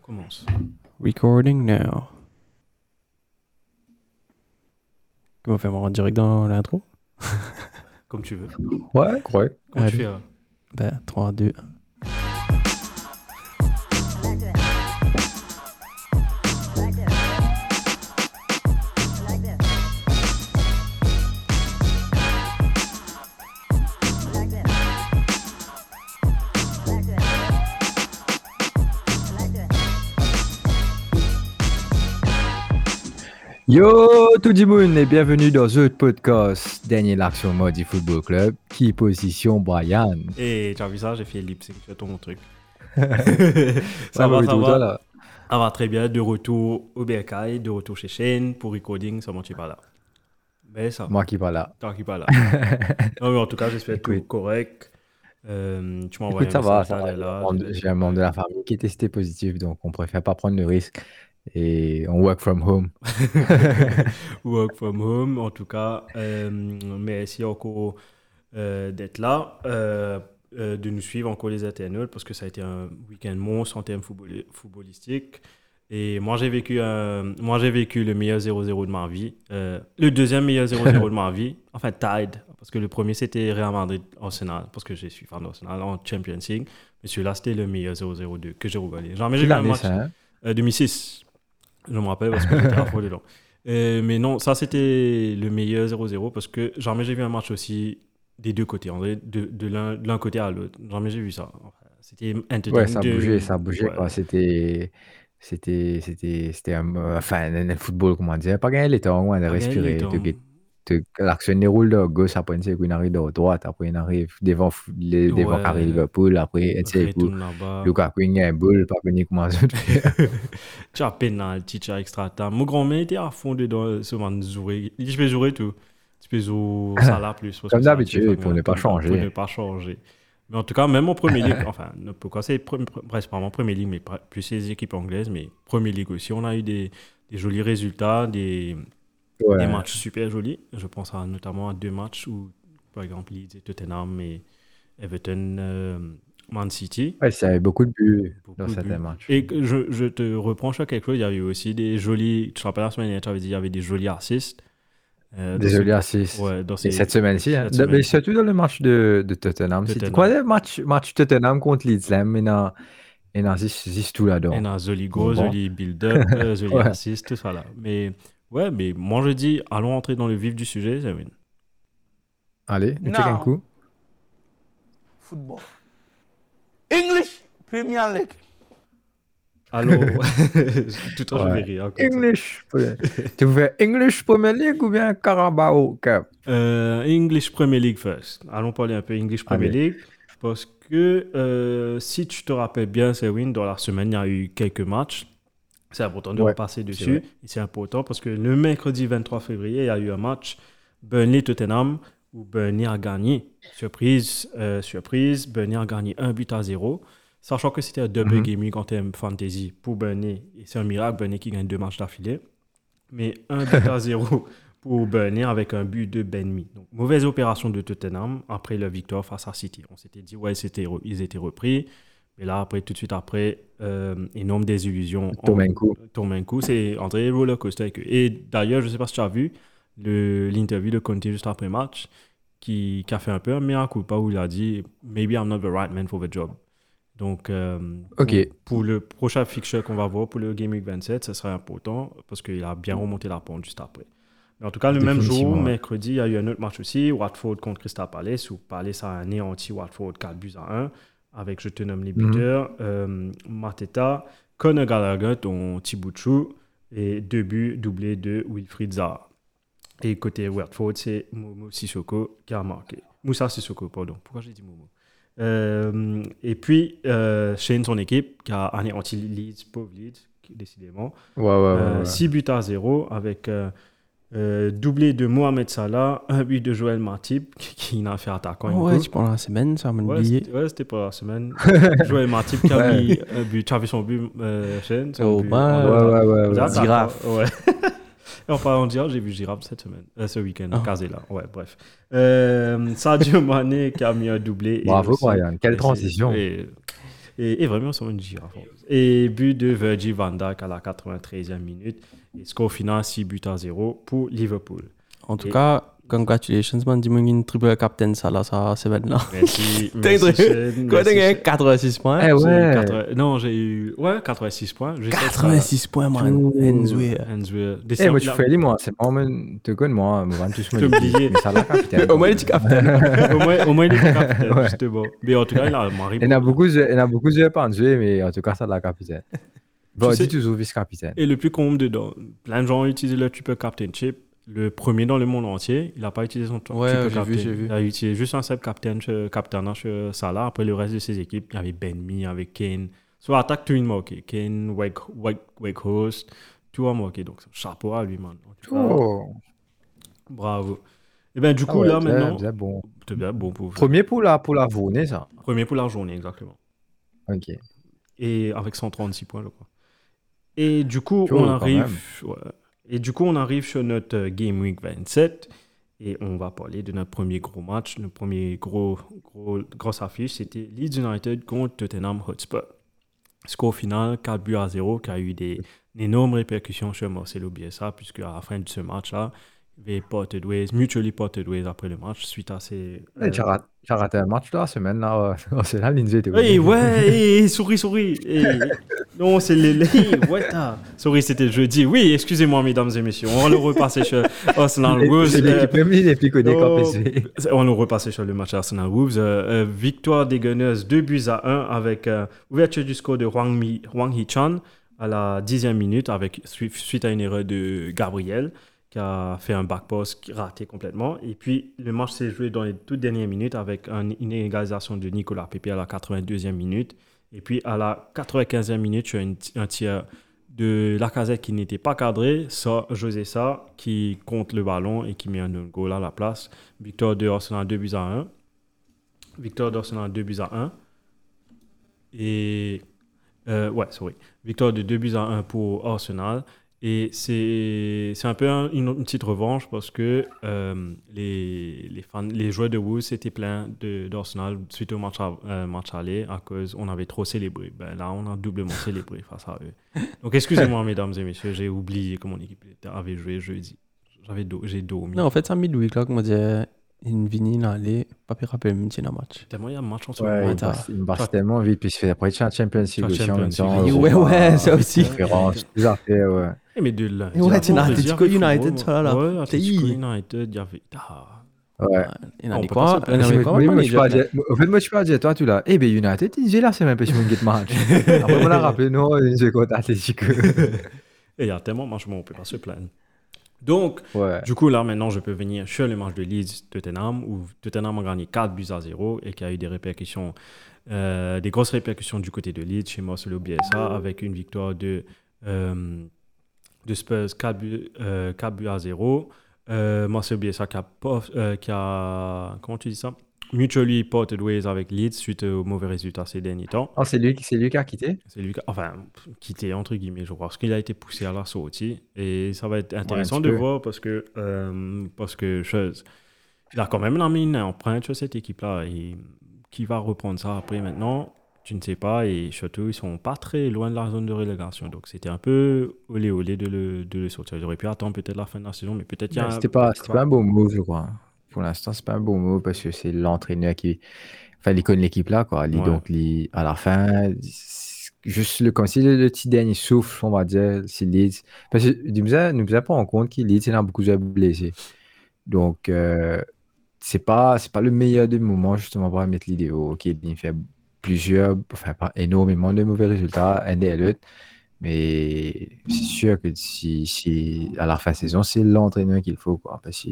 On commence. Recording now. Comment on fait, on va direct dans l'intro? Comme tu veux. Ouais, ouais. Comment tu fais, ben, 3, 2, 1. Yo tout le monde et bienvenue dans ce podcast Dernier l'Action Mardi Football Club qui position Brian. Et tu as vu ça, j'ai fait ellipse, tu as tout mon truc. Ça va. Ça va très bien, de retour au Bercail, de retour chez Shane pour recording, seulement tu es pas là. Mais ça. Moi qui pas là. Toi qui pas là. Non mais en tout cas j'espère que tout correct. Tu m'envoies un message, ça va. J'ai un membre de la famille qui est testé positif, donc on préfère pas prendre le risque. Et on work from home. Work from home, en tout cas. Merci encore d'être là, de nous suivre encore les internautes, parce que ça a été un week-end monstre en termes footballistiques. Et moi, j'ai vécu le meilleur 0-0 de ma vie. Le deuxième meilleur 0-0 de ma vie. Enfin, tied. Parce que le premier, c'était Real Madrid-Arsenal. Parce que je suis fan d'Arsenal en Champions League. Mais celui-là, c'était le meilleur 0-0 que j'ai regardé. Genre, mais j'ai vu un match... 2006, je me rappelle parce que j'étais à fond dedans. Mais non, ça c'était le meilleur 0-0 parce que jamais j'ai vu un match aussi des deux côtés, en vrai, de l'un côté à l'autre. Jamais j'ai vu ça. C'était entertaining. Ouais, ça bougeait. Ouais. Quoi. C'était un football, comment dire, pas gagner les temps, de respirer. L'action déroule de gauche, après il arrive de droite, après il arrive devant carré Liverpool, après Lukaku il y a un boule, pas connu comment ça tu as penalty, tu as extra time. Mon grand-mère était à fond dedans ce moment de jouer. Je peux jouer tout. Tu peux jouer ça là plus. Comme d'habitude, pour ne pas changer. Mais en tout cas, même en Premier League, enfin, pourquoi c'est presque pas en Premier League, mais plus les équipes anglaises, mais Premier League aussi, on a eu des jolis résultats, des matchs super jolis. Je pense notamment à deux matchs où, par exemple, Leeds et Tottenham et Everton, Man City. Ouais, ça avait beaucoup de buts dans certains matchs. Et je te reprends sur quelque chose. Il y a eu aussi des jolis... Tu te rappelles la semaine dernière, tu avais dit qu'il y avait des jolis assists. Ouais, et cette semaine-ci. Mais surtout dans le match de Tottenham. C'était quoi le match Tottenham contre Leeds là, mais non... Et dans ce tout là-dedans. Et dans joli goal, joli build-up, joli assist, tout ça là. Mais... Ouais, mais moi je dis, allons entrer dans le vif du sujet, Jamine. Allez, on check un coup. Football. English Premier League. Alors, tout en ouais. Rire. English. Tu veux English Premier League ou bien Carabao Cup? English Premier League first. Allons parler un peu English Premier League. Parce que si tu te rappelles bien, Sewin, dans la semaine, il y a eu quelques matchs. C'est important de repasser dessus. C'est important parce que le mercredi 23 février, il y a eu un match Burnley-Tottenham où Burnley a gagné. Surprise, Burnley a gagné 1-0. Sachant que c'était un double game week en termes fantasy pour Burnley. Et c'est un miracle, Burnley qui gagne deux matchs d'affilée. Mais 1-0 pour Burnley avec un but de Ben Mee. Donc, mauvaise opération de Tottenham après leur victoire face à City. On s'était dit, ouais, ils étaient repris. Et là, tout de suite après, énorme désillusion. Tourmenko, c'est André Rollercoaster avec eux. Et d'ailleurs, je ne sais pas si tu as vu l'interview de Conte juste après match, qui a fait un peu un mea culpa où il a dit « Maybe I'm not the right man for the job ». Donc, pour le prochain fixture qu'on va voir pour le Game Week 27, ce serait important parce qu'il a bien remonté la pente juste après. Mais en tout cas, le même jour, mercredi, il y a eu un autre match aussi, Watford contre Crystal Palace, où Palace a anéanti Watford 4-1. Avec, je te nomme les buteurs, Mateta, Conor Gallagher, ton Tibuchu, et deux buts doublés de Wilfried Zaha. Et côté Watford, c'est Momo Sissoko qui a marqué. Moussa Sissoko, pardon. Pourquoi j'ai dit Momo et puis, Shane, son équipe, qui a anéanti Leeds, pauvre Leeds, décidément. 6-0 avec... doublé de Mohamed Salah, un but de Joël Matip qui n'a fait attaquant. Ouais, c'est pendant la semaine, ça m'a oublié. C'était pendant la semaine. Joël Matip qui a mis un but. Tu as vu son but, Shane? Girafe. En parlant de Girafe, j'ai vu Girafe cette semaine, ce week-end, Casella. Ouais, bref. Sadio Mané qui a mis un doublé. Bravo, Brian. Quelle transition. Et vraiment, c'est une girafe. Et but de Virgil van Dijk à la 93e minute. Et score final 6-0 pour Liverpool. En tout cas, congratulations, man. Dis-moi une triple captain, ça, là, ça, c'est bien là. Merci. Quoi, t'as gagné 86 points. Eh ouais. 80... Non, j'ai eu. Ouais, 86 points. 86 points, man. Enzoé. Eh, moi, tu fais les moi. C'est pas même. Tu connais moi. Je t'ai oublié. Au moins, il est captain. Au moins, il est captain, justement. Mais en tout cas, il a marqué. Il y en a beaucoup, je n'ai pas enjoué, mais en tout cas, ça, la capitaine. Bon, dis toujours vice-capitaine. Et le plus comble dedans. Plein de gens utilisent le triple captainship. Le premier dans le monde entier, il n'a pas utilisé son top captain. Vu. Il a utilisé juste un seul captain chez Salah. Après, le reste de ses équipes, il y avait Ben Mee, avec Kane. Soit attaque, tout une marqué. Kane, Wakehurst, tout a marqué. Donc, chapeau à lui, man. Oh. Bravo. Et bien, du coup, là, maintenant... C'est bon. C'est bien bon pour vous. Premier pour la journée, ça. Premier pour la journée, exactement. OK. Et avec 136 points, je crois. Et du coup, on arrive... sur notre Game Week 27 et on va parler de notre premier gros match. Notre premier grosse affiche, c'était Leeds United contre Tottenham Hotspur. Score final, 4-0, qui a eu une énorme répercussion sur Marcelo Bielsa, puisque à la fin de ce match-là, il y avait mutually parted ways après le match, suite à ces... Tu as raté un match la semaine, là. C'est là, Lindsay était... Ouais, souris. Non, c'est les... Ouais, Sorry, c'était jeudi. Oui, excusez-moi, mesdames et messieurs. On le repassait chez Arsenal Wolves. C'est l'équipe même les plus connus qu'en PC. On le repassait sur le match Arsenal Wolves. Victoire des Gunners, 2-1 avec ouverture du score de Hwang Hee-chan à la 10e minute, avec, suite à une erreur de Gabriel, qui a fait un back pass raté complètement. Et puis, le match s'est joué dans les toutes dernières minutes avec une égalisation de Nicolas Pepe à la 82e minute. Et puis, à la 95e minute, tu as un tir de Lacazette qui n'était pas cadré. Ça, José Sarr qui compte le ballon et qui met un goal à la place. Victoire de Arsenal 2-1. Et... Victoire de 2-1 pour Arsenal. Et c'est un peu une petite revanche parce que les joueurs de Wolves étaient pleins d'Arsenal suite au match aller à cause on avait trop célébré. Ben là, on a doublement célébré face à eux. Donc, excusez-moi, mesdames et messieurs, j'ai oublié que mon équipe avait joué jeudi. J'ai dormi. Non, en fait, c'est un midweek, là, comme on disait. Une vinyle aller pas pire rappeler même un match tellement il y a un match en ce moment il passe tellement vite puis après tu as Champions League aussi en même temps ouais ça aussi mais de là tu as Atletico United ça là Atletico United il y avait ouais il a dit quoi en fait moi je peux dire toi tu l'as ben United j'ai là c'est même pas si mon get match après on l'a rappelé non j'ai contre Atletico et il y a tellement de matchs on peut pas se plaindre. Donc, Du coup, là, maintenant, je peux venir sur le match de Leeds-Tottenham, où Tottenham a gagné 4-0 et qui a eu des répercussions, des grosses répercussions du côté de Leeds chez Marcelo Bielsa, avec une victoire de Spurs 4-0. Marcelo Bielsa qui a comment tu dis ça? Mutually parted ways avec Leeds suite aux mauvais résultats ces derniers temps. Oh, c'est lui qui a quitté? C'est lui qui a quitté, entre guillemets, je crois, parce qu'il a été poussé à la sortie. Et ça va être intéressant de voir parce que chose, il a quand même mis une empreinte sur cette équipe-là. Et qui va reprendre ça après maintenant? Tu ne sais pas. Et surtout, ils ne sont pas très loin de la zone de relégation. Donc, c'était un peu olé de le sortir. J'aurais pu attendre peut-être la fin de la saison, mais peut-être il y a... C'était pas un beau move, je crois. Pour l'instant, c'est pas un bon mot parce que c'est l'entraîneur qui... Enfin, il connaît l'équipe là, quoi. Donc, à la fin, juste comme si le petit dernier souffle, on va dire, c'est Leeds. Parce que nous ne pas en compte qu'il Leeds, il a beaucoup de blessés. Donc, c'est pas le meilleur des moments justement pour mettre l'idéo. OK, il fait pas énormément de mauvais résultats, un des l'autre. Mais c'est sûr que si à la fin de saison, c'est l'entraîneur qu'il faut, quoi. Parce que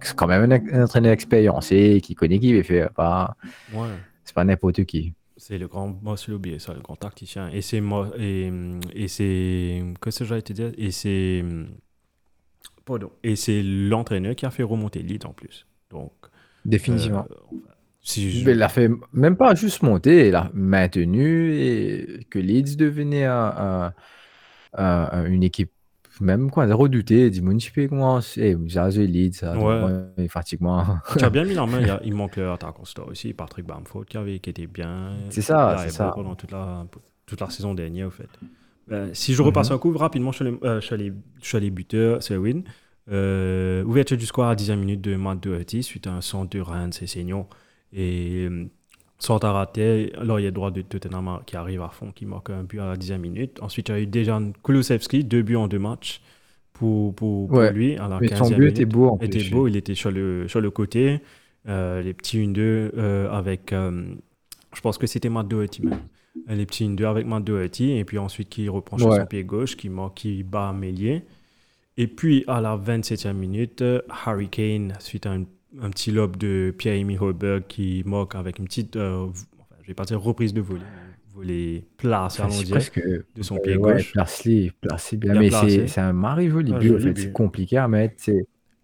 c'est quand même un entraîneur expérimenté qui connaît qui va faire. C'est pas n'importe qui. C'est le grand Marcelo Bielsa, le grand tacticien. Et c'est moi. Et c'est. Qu'est-ce que j'allais te dire ? Et c'est. Pardon. Et c'est l'entraîneur qui a fait remonter Leeds en plus. Donc. Définitivement. Il l'a fait même pas juste monter, il a maintenu et que Leeds devenait une équipe même quoi, redouté, dit Munchipé, comment c'est Jazu Leeds, ouais. Pratiquement. Tu as bien mis en main, il manque Tarkon Store aussi, Patrick Bamford qui était bien. C'est ça, c'est ça. Pendant toute la saison dernière, au fait. Si je repasse un coup, rapidement, je suis allé buteur, c'est win. Ouverture du score à 10e minute de Matt Doherty suite à un centre de Ryan Sessegnon et centre à raté. Alors il y a droit de Tottenham qui arrive à fond, qui marque un but à la 10e minute. Ensuite il y a eu Dejan Kulusevski, 2 buts en 2 matchs pour lui à la 15e minute. Son but était beau, il était sur le côté, les petits 1-2 avec je pense que c'était Matt Doherty même. Les petits 1-2 avec Matt Doherty et puis ensuite qui reprend sur son pied gauche, qui bat Mélier. Et puis, à la 27e minute, Harry Kane, suite à un petit lob de Pierre-Emile Højbjerg qui moque avec une petite, je vais pas dire reprise de volée place, de son pied gauche. Placé bien, mais placé. C'est un mari joli but, en fait, c'est compliqué à mettre.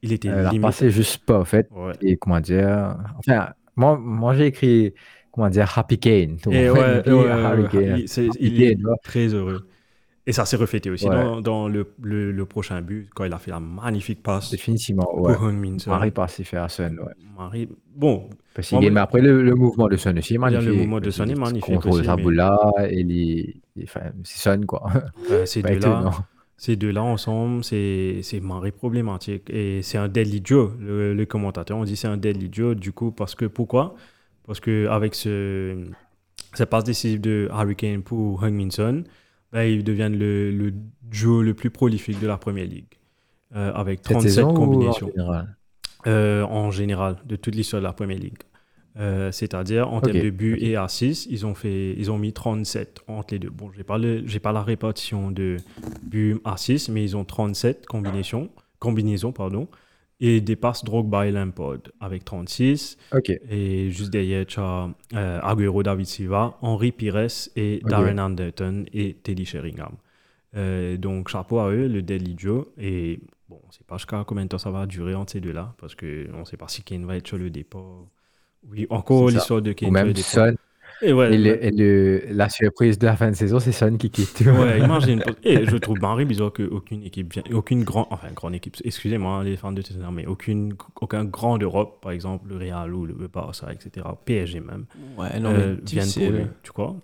Il était limité. Passé juste pas, en fait. Ouais. Et comment dire... Enfin, moi j'ai écrit, Happy Kane. Et Harry Kane. Il est très heureux. Et ça s'est reflété aussi dans le prochain but, quand il a fait la magnifique passe. Définitivement, pour Heung-Min Son. Marie passe, il fait à Son. Ouais. Marie, bon. Mais après, le mouvement de Son aussi est magnifique. Le mouvement de Son est magnifique. Contrôle sa boule là, et c'est Son, quoi. Ces deux-là ensemble, c'est Marie problématique. Et c'est un deadly duo, le commentateur. On dit c'est un deadly duo, du coup, pourquoi ? Parce qu'avec cette passe décisive de Harry Kane pour Heung-Min Son, ils deviennent le duo le plus prolifique de la Premier League, avec 37 combinaisons en général de toute l'histoire de la Premier League. C'est-à-dire, en termes de buts et assists, ils ont mis 37 entre les deux. Bon, j'ai pas la répartition de buts assists, mais ils ont 37 combinaisons, et dépassent Drogba et Lampard avec 36. Et juste derrière, tu as Agüero, David Silva, Henri Pires et Darren Anderton et Teddy Sheringham. Donc, chapeau à eux, le Deadly Joe. Et bon, on ne sait pas jusqu'à combien de temps ça va durer entre ces deux-là, parce qu'on ne sait pas si Kane va être sur le départ. Oui, encore l'histoire de Kane sur le départ. La surprise de la fin de saison, c'est Son qui quitte. Ouais, imagine. Et je trouve Marie bizarre qu'aucune équipe, grande équipe, excusez-moi les fans de Tottenham, mais aucun grand d'Europe, par exemple le Real ou le Barça, etc., PSG même. Ouais, non, mais difficile. Viennent pour, tu crois?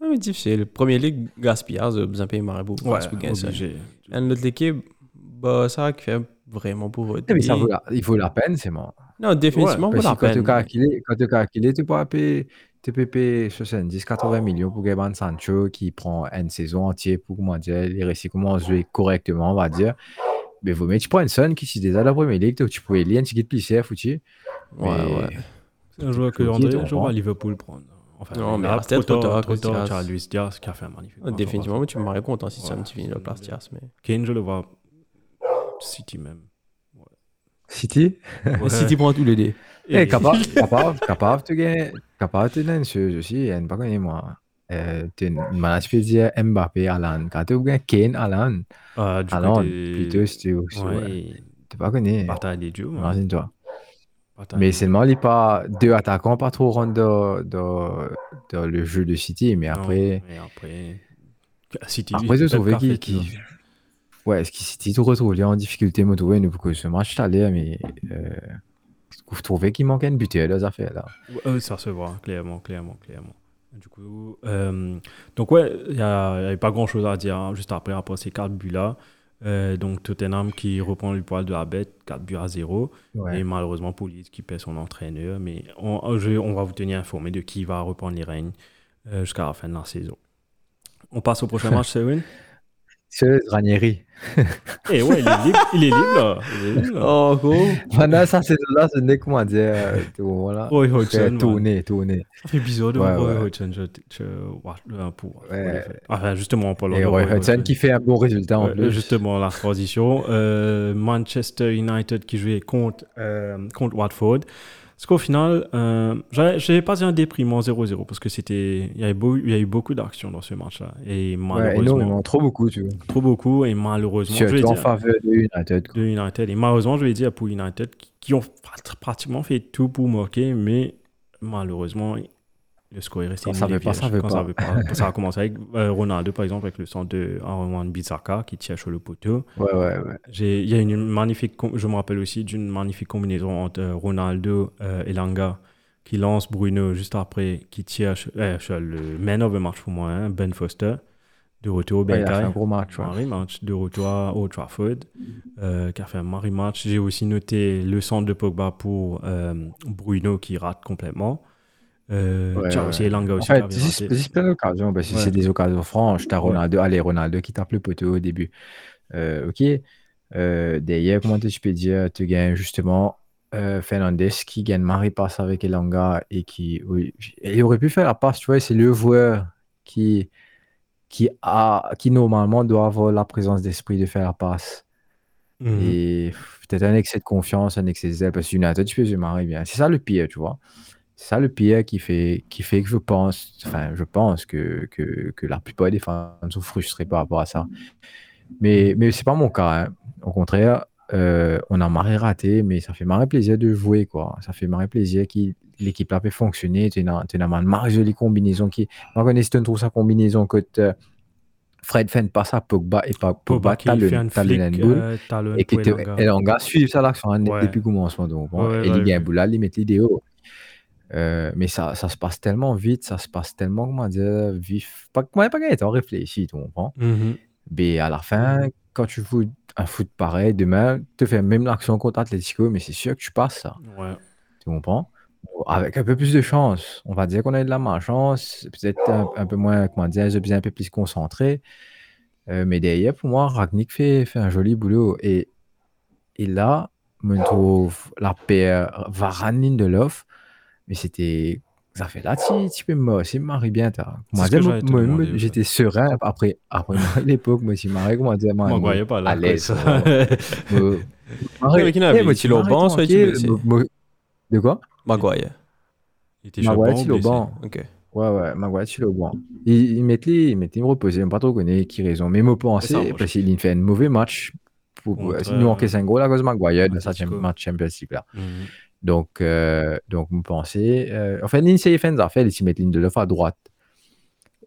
Non, mais difficile. Premier League, gaspillage, besoin de payer Maribor. Ouais, obligé. Et l'autre équipe, Barça, qui fait vraiment pour eux. Mais ça il vaut la peine, c'est mort. Non, définitivement, vaut la peine. Quand tu as qu'il est, tu peux payer... TPP 70-80 millions pour Gabriel Sancho qui prend une saison entière pour les récits comment jouer correctement, on va dire. Mais vous mettez Son qui est déjà la Premier League, tu pouvais lire un petit plissé, foutu. Ouais. C'est un joueur que André à Liverpool prendre. Enfin, non, mais peut-être trop tard. Tu as Luis Diaz qui a fait un magnifique. Définitivement, tu me marrais content si Son finit la place Diaz. Kane, je le vois. City même. City City prend tous les dés. Et capable de gagner ce aussi, il y a une bagarre moi. Tu m'as fait dire Mbappé, Alan, quand tu gagnes Kane, Alan, plutôt si tu pas gagner. Bataille des duos. Imagine-toi. Mais seulement il pas deux attaquants pas trop rentrent dans le jeu de City, mais après. City. Après se trouver qui. Ouais, est-ce qu'il s'est tout retrouvé en difficulté, Motoway, pour que ce match t'allait, mais vous trouvez qu'il manquait une butée, là, ça fait, là. Ouais, ça se voit, clairement. Du coup, donc ouais, il n'y avait pas grand-chose à dire, hein, juste après ces 4 buts-là. Donc Tottenham qui reprend le poil de la bête, 4-0. Ouais. Et malheureusement, Police qui perd son entraîneur, mais on va vous tenir informé de qui va reprendre les rênes jusqu'à la fin de la saison. On passe au prochain match, Sewin. C'est Ranieri. Eh ouais, il est libre. Oh, cool. Maintenant, ça, c'est là, ce n'est comment dire. Roy Hodgson. Tourné. Ça fait bizarre de voir Roy Hodgson. Enfin, justement, Paul. Et Roy Hodgson qui fait un bon résultat en plus. Justement, la transition. Manchester United qui jouait contre Watford. Parce qu'au final, je n'avais pas un déprimant 0-0 parce que il y a eu beaucoup d'actions dans ce match-là. Et malheureusement. Ouais, énormément, trop beaucoup, tu vois. Trop beaucoup, et malheureusement. En faveur de United. De United. Et malheureusement, je vais dire pour United, qui ont pratiquement fait tout pour marquer, mais malheureusement, Le score est resté quand ça veut pas. Ça a commencé avec Ronaldo, par exemple, avec le centre de Aaron Wan-Bissaka qui tient sur le poteau. Ouais. Il y a je me rappelle aussi d'une magnifique combinaison entre Ronaldo et Elanga qui lance Bruno juste après, qui tire sur le man of the match pour moi, hein, Ben Foster. De retour au Benkai, il a fait un gros match, ouais. Un rematch de retour à Old Trafford, qui a fait un rematch. J'ai aussi noté le centre de Pogba pour Bruno qui rate complètement. Aussi Elanga aussi. En fait, c'est plein d'occasions. Si c'est des occasions franches, t'as Ronaldo, Ronaldo qui tape le poteau au début. D'ailleurs, comment tu peux dire, tu gagnes justement Fernandes qui gagne Marie passe avec Elanga et qui il aurait pu faire la passe. Tu vois, c'est le joueur qui normalement doit avoir la présence d'esprit de faire la passe. Et peut-être un excès de confiance, un excès de zèle, parce que United, tu peux se marrer bien. C'est ça le pire, tu vois. C'est ça le pire qui fait que je pense que la plupart des fans sont frustrés par rapport à ça. Mais c'est pas mon cas, hein. Au contraire, on a marré raté, mais ça fait marré plaisir de jouer, quoi. Ça fait marré plaisir qu'il l'équipe là peut fonctionner, tu as une marge de les combinaisons qui... Moi, quand tu trouves sa combinaison que Fred fait une passe à Pogba et Pogba t'as le handball et que Elanga suit ça là depuis le commencement. Et il y a un bout là, il met l'idée haut. Mais ça se passe tellement vite, ça se passe tellement, comment dire, vif. Moi, pas gagné, on réfléchit, tu comprends. Mais à la fin, quand tu joues un foot pareil, demain, tu fais même l'action contre Atletico, mais c'est sûr que tu passes ça. Ouais. Tu comprends? Avec un peu plus de chance, on va dire qu'on a eu de la malchance, peut-être un peu moins, comment dire, un peu plus concentré, mais derrière, pour moi, Rangnick fait un joli boulot, et là, me trouve la paire Varane Lindelof, mais c'était, ça fait là, tu peux me, c'est marré bien, moi, j'étais serein après l'époque, moi, si marré, comment dire, à l'aise, de quoi? Maguire. Il était sur le banc. Ok. Ouais, Maguire sur le banc. Il mettait me reposer, je ne sais pas trop connaît qui raison. Mais me penser, parce qu'il fait un mauvais match. Nous encaissons un gros la cause Maguire dans sa match Champions League là. Donc me penser. Enfin, l'Insee Fans a fait, ils mettent Lindelof à droite.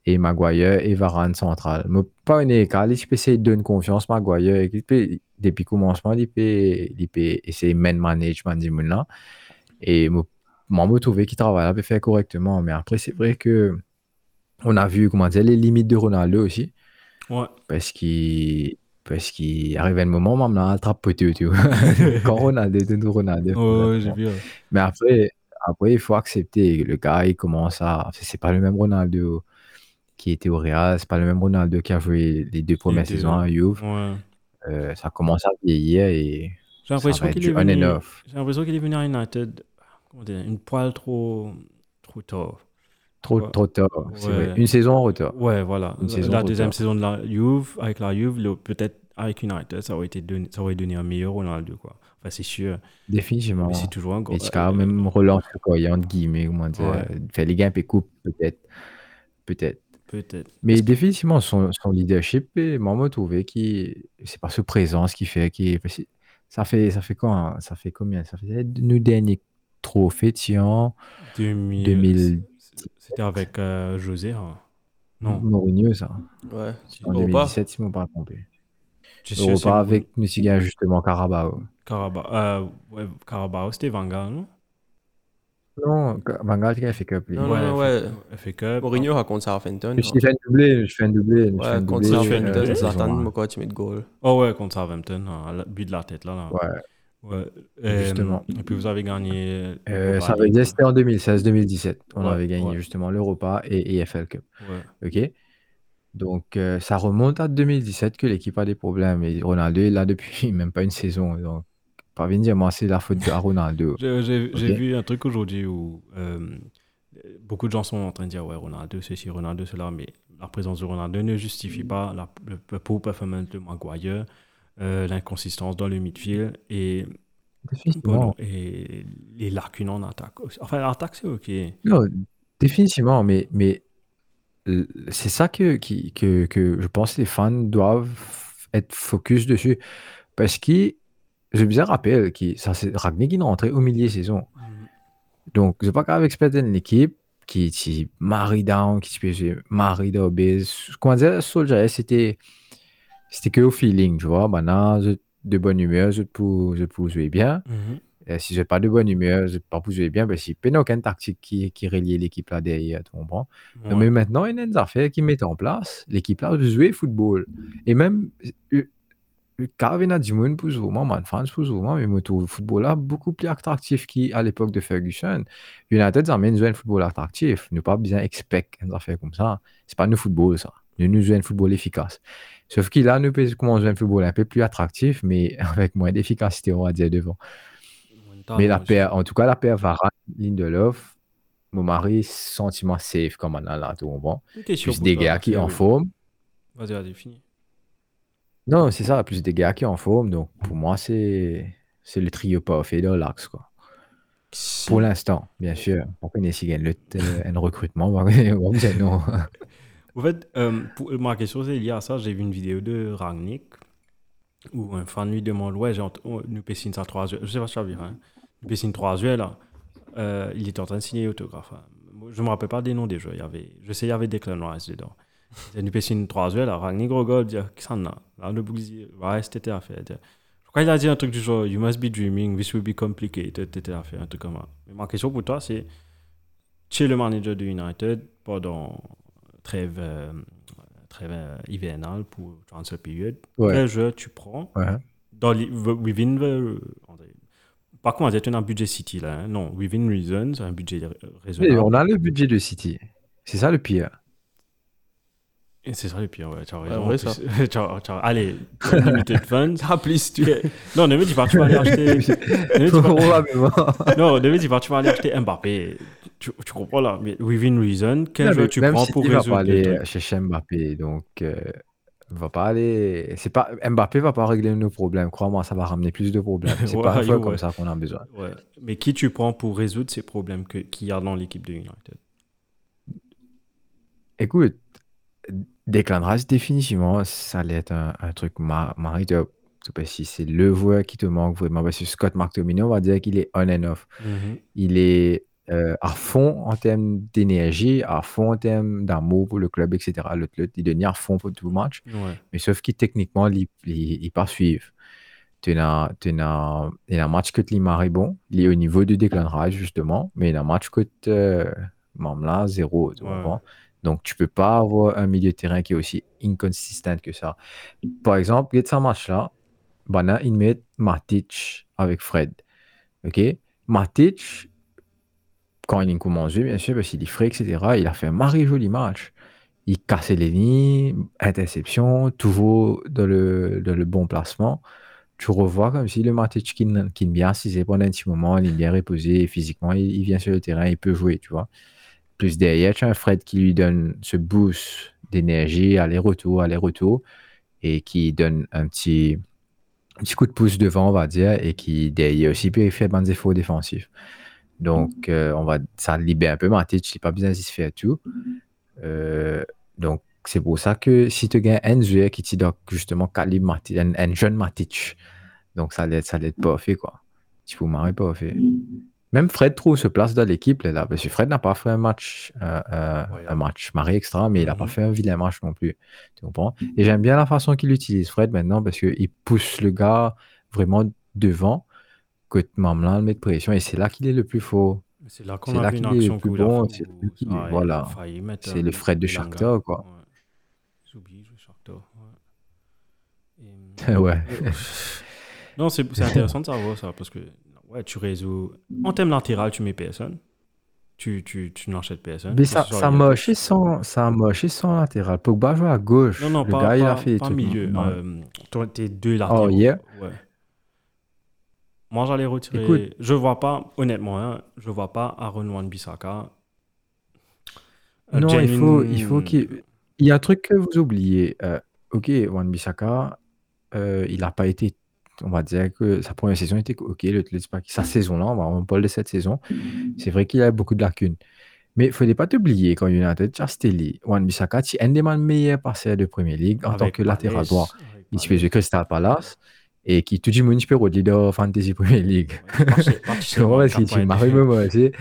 Et Maguire et Varane central. Mais pas un écart, ils essaient de donner confiance Maguire. Depuis le commencement, ils peuvent essayer de manage Mandimoun là. Et moi, je me trouvais qu'il travaillait à faire correctement. Mais après, c'est vrai que on a vu, comment dire, les limites de Ronaldo aussi. Ouais. Parce qu'il arrive un moment où on a attrapé tout. Quand Ronaldo est de Ronaldo. Oh, j'ai vu. Mais après, il faut accepter. Le gars, il commence à... C'est pas le même Ronaldo qui était au Real. C'est pas le même Ronaldo qui a joué les deux premières saisons à Juve. Ouais. Ça commence à vieillir et... J'ai l'impression qu'il est venu à United une poil trop tard. Trop tard, c'est vrai. Une saison en retard. Ouais, voilà. La deuxième saison de la Juve, avec la Juve, peut-être avec United, ça aurait donné un meilleur Ronaldo, quoi. Enfin, c'est sûr. Définitivement. Mais c'est toujours un gros. Et tu as même relance, quoi, il y a entre guillemets, comment dire. Faire les gains et coupe, peut-être. Peut-être. Mais définitivement, son leadership, moi, je trouvais que c'est pas ce présence qui fait qu'il est... Ça fait quoi, hein? Ça fait combien? Ça fait nos derniers trophées, tiens. 2000. C'était avec José, hein? Non. Mourinho, ça. Ouais. En 2017, si on ne m'a pas trompé. On repart avec Messiga, justement, Carabao. Carabao, c'était Van Gaal, non? Non, Van Gaal, il a fait Cup. Non, FA Cup. Mourinho raconte ça à Southampton. Je fais un doublé. Ouais, contre Southampton, Zlatan, quand tu mets de goal. Oh ouais, contre Southampton, but de la tête là. Ouais. Justement. Et puis vous avez gagné... Ça veut dire c'était en 2016-2017. On avait gagné justement l'Europa et FA Cup. Ouais. Ok. Donc ça remonte à 2017 que l'équipe a des problèmes. Et Ronaldo est là depuis même pas une saison, donc... Pas venir dire, moi, c'est la faute de Ronaldo. J'ai vu un truc aujourd'hui où beaucoup de gens sont en train de dire ouais, Ronaldo, ceci, Ronaldo, cela, mais la présence de Ronaldo ne justifie pas le poor performance de Maguire, l'inconsistance dans le midfield et les lacunes en attaque. Enfin, l'attaque, c'est OK. Non, définitivement, mais c'est ça que je pense que les fans doivent être focus dessus. Parce que je me rappelle que Rangnick est rentré au milieu de saison. Donc, je ne sais pas qu'avec Speten, l'équipe, qui marry down, qui se marry d'obé. Comment dire, Soldier, c'était que au feeling, tu vois. Maintenant, je de bonne humeur, je peux jouer bien. Mm-hmm. Si je n'ai pas de bonne humeur, je ne peux pas jouer bien. Parce qu'il n'y a aucune tactique qui relie l'équipe là derrière, tu comprends? Ouais. Mais maintenant, il y a des affaires qui mettent en place l'équipe là de jouer football. Et même, quand il y a du monde pour jouer, moi, en France, pour jouer, mais le football là beaucoup plus attractif qu'à l'époque de Ferguson. Il y a des gens qui jouent un football attractif. Nous pas besoin d'expecter des affaires comme ça. Ce n'est pas nous football, ça. Nous jouons un football efficace. Sauf qu'il a, nous pouvons jouer un football un peu plus attractif, mais avec moins d'efficacité, on va dire, devant. Mais la paire, en tout cas, la paire Varane, Lindelof, mon mari, sentiment safe comme on a là, tout le monde. Plus des gars qui en forme. Vas-y, fini. Non, c'est ça, plus des gars qui en forme. Donc, pour moi, c'est le trio parfait dans l'axe, quoi. Pour l'instant, bien sûr. On connaît si gagne le recrutement, on va dire non. En fait, ma question, c'est lié à ça. J'ai vu une vidéo de Rangnick où un fan lui demande « Ouais, nous pessine ça 3 heures. » Je ne sais pas si tu as vu. Hein. Nous pessine 3 heures, là. Il était en train de signer l'autographe. Hein. Je ne me rappelle pas des noms des joueurs. Je sais, il y avait Declan Rice dedans. Nous pessine 3 heures, là. Rangnick rigole, dit « Qu'est-ce qu'on a ?» Là, le bouclier, « Rice, t'étais à faire. » Quand il a dit un truc du genre « You must be dreaming, this will be complicated. » T'étais à faire, un truc comme ça. Mais ma question pour toi, c'est « Tu es le manager de United pendant... » trêve hivernale pour transfer period. Ouais. Quel jeu tu prends dans within the... Par contre, on a un budget City là. Hein? Non, within reason, c'est un budget raisonnable. Et on a le budget de City. C'est ça le pire. Et c'est ça le pire, ouais. Tu as raison. Ouais, allez, limited funds. Ah, please, tu es... Non, ne me dis pas, tu vas aller acheter... Tu vas aller acheter Mbappé. Tu comprends là, mais within reason, quel jeu tu prends pour résoudre le truc? Même City va pas aller chercher Mbappé, donc va pas aller. C'est pas Mbappé va pas régler nos problèmes. Crois-moi, ça va ramener plus de problèmes. C'est pas un peu comme ça qu'on a besoin. Ouais. Mais qui tu prends pour résoudre ces problèmes qu'il y a dans l'équipe de United? Écoute, Declan Rice définitivement, ça allait être un truc marqueur. Si c'est le joueur qui te manque vraiment, parce que Scott McTominay, on va dire qu'il est on and off. Mm-hmm. Il est à fond en termes d'énergie, à fond en termes d'amour pour le club, etc. L'autre, il devient à fond pour tout le match, mais sauf qu'il techniquement, il part suivre. Il y a un match que Limar est bon, il est au niveau du Declan Rice justement, mais il y a un match que Mamla, zéro. Donc tu peux pas avoir un milieu de terrain qui est aussi inconsistant que ça. Par exemple, il y a de ce match-là, ils mettent Matic avec Fred. Okay? Matic, quand il commence, bien sûr, parce qu'il est frais, etc., il a fait un marré joli match. Il cassait les lignes, interception, toujours dans le bon placement. Tu revois comme si le Matic qui est bien assisé pendant un petit moment, il est bien reposé, physiquement, il vient sur le terrain, il peut jouer, tu vois. Plus derrière, tu as un Fred qui lui donne ce boost d'énergie, aller-retour, et qui donne un petit coup de pouce devant, on va dire, et qui derrière aussi peut faire des efforts défensifs. Donc, ça libère un peu Matic, il n'est pas besoin de se faire tout. Donc, c'est pour ça que si tu gagnes un joueur qui te donne justement un jeune Matic, donc ça l'aide pas fait, quoi. Tu peux marrer pas fait. Même Fred trouve se place dans l'équipe, là, parce que Fred n'a pas fait un match, marré extra, mais il n'a pas fait un vilain match non plus. Tu comprends? Et j'aime bien la façon qu'il utilise Fred maintenant, parce qu'il pousse le gars vraiment devant, que Mamla le met de pression, et c'est là qu'il est le plus fort. C'est là qu'on a vu une action plus bon. Voilà. C'est le Fred de Shakhtar, quoi. J'oublie le Shakhtar. Ouais. Non, c'est intéressant de savoir ça, parce que. Ouais, tu résous. En thème latéral, tu mets personne. Tu n'enchaîtes personne. Mais ça marchait sans latéral. Pogba joue à gauche. Non, le gars, il a fait tout milieu. Toi, t'es deux latéraux. Oh, yeah. Ouais. Moi, j'allais retirer. Écoute, je vois pas, honnêtement, je vois pas Aaron Wan-Bissaka. Non, Janine... il faut qu'il... Il y a un truc que vous oubliez. Wan-Bissaka, il n'a pas été... On va dire que sa première saison était OK, sa saison-là, on parle de cette saison. C'est vrai qu'il y a beaucoup de lacunes. Mais il ne fallait pas t'oublier quand United Chastelli, Wan-Bissaka, c'est un des meilleurs passeurs de Premier League en tant que latéral droit. Il se fait jouer Crystal Palace et qui tout le monde peut être leader Fantasy Premier League. C'est vrai qu'il m'a remis aussi.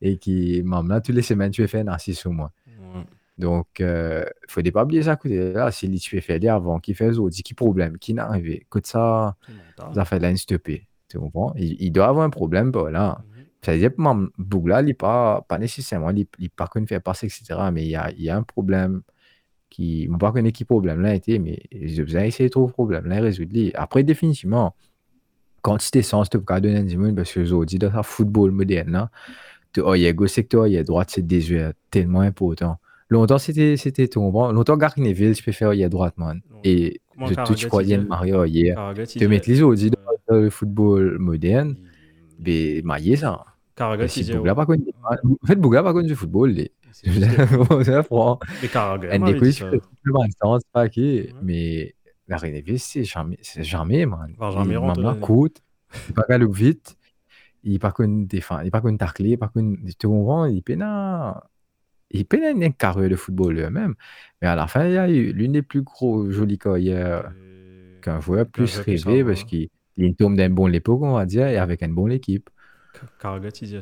et qui m'emmène là toutes les semaines, tu es fait un assist sur moi. Ouais. Donc, il ne faut pas oublier ça. Là, si tu es fait avant, qui fait autre, qui problème, qui n'est arrivé, que ça, ça fait là, stoppé. Tu comprends? Il doit avoir un problème, voilà. Ça veut dire que mon bougla, il n'est pas nécessairement, il n'est pas qu'on ne fait pas ça, etc. Mais il y a un problème qui, je ne sais pas qui problème là était, mais j'ai besoin d'essayer de trouver le problème, là, résoudre. Après, définitivement, quand tu t'es sens, tu peux donner un dimanche, parce que aujourd'hui, dans le football moderne, il y a gauche secteur, il y a droite, c'est des jeux tellement important. Longtemps, c'était tout. Longtemps, Garkineville, je peux faire, il y a droite, man. Et tout, tu crois, il y a Mario, il y a. Tu mettre les autres dans le football moderne. Mais marié ça. Carragher, si Bougla pas connu. En fait, Bougla pas connu du football. C'est franc. Mais Carragher. Un des coulisses plus intense, pas qui. Mais la Renéville, c'est jamais man. Maman coûte. Il pas galop vite. Il pas connu défend. Il pas connu tacler. Il pas connu. Tout moment, il peine. Il peine un carré de football eux-mêmes. Mais à la fin, il y a eu l'une des plus gros jolies carrières qu'un joueur plus rêvé parce qu'il tombe d'un bon l'époque, on va dire, et avec une bonne équipe. Carragher, tu dis,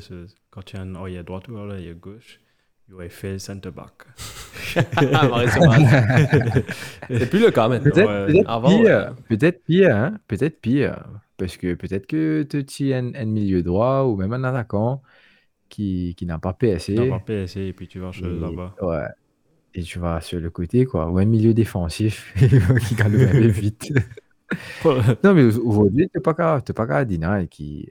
quand tu as un oeil à droite ou à l'œil à gauche, il a fait le centre-back. C'est plus le cas maintenant. Peut-être pire. Parce que peut-être que tu as un milieu droit ou même un attaquant qui n'a pas PSC. Et puis tu vas là-bas. Ouais. Et tu vas sur le côté, quoi. Ou un milieu défensif qui galopait vite. Non, mais aujourd'hui, t'es pas qu'à Dina et qui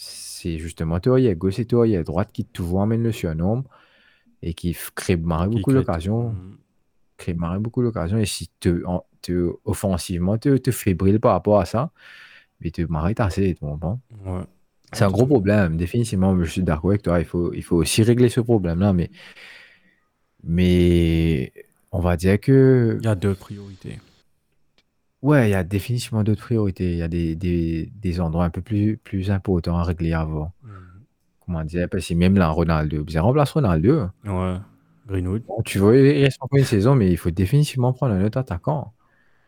c'est justement toi, il y a gauche et toi, il y a droite qui toujours amène le surnom et qui crée beaucoup l'occasion. Et si te offensivement, te fébrile par rapport à ça, mais te marrer assez, tu comprends? Ouais. C'est un gros problème, définitivement. Je suis d'accord avec toi, il faut aussi régler ce problème-là, mais on va dire que. Il y a deux priorités. Ouais, il y a définitivement d'autres priorités. Il y a des endroits un peu plus importants à régler avant. Mm-hmm. Comment dire? Parce que même là, Ronaldo, il remplace Ronaldo. Ouais, Greenwood. Bon, tu vois, il reste encore une saison, mais il faut définitivement prendre un autre attaquant.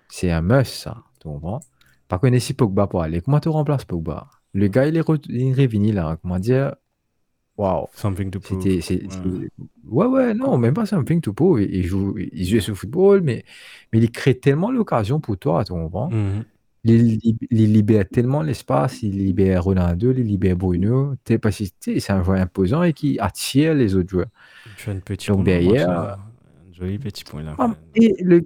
C'est un must, ça. Tu comprends? Par contre, si Pogba pour aller, comment tu remplaces Pogba? Le gars, il est revenu là. Comment dire? Waouh. Something to prove. Ouais, non, même pas something to prove. Il jouait ce football, mais il crée tellement l'occasion pour toi, tu comprends? Mm-hmm. Il libère tellement l'espace, il libère Ronaldo, il libère Bruno. C'est un joueur imposant et qui attire les autres joueurs. Tu as un petit donc, point derrière. Un joli petit point là. Ah, et le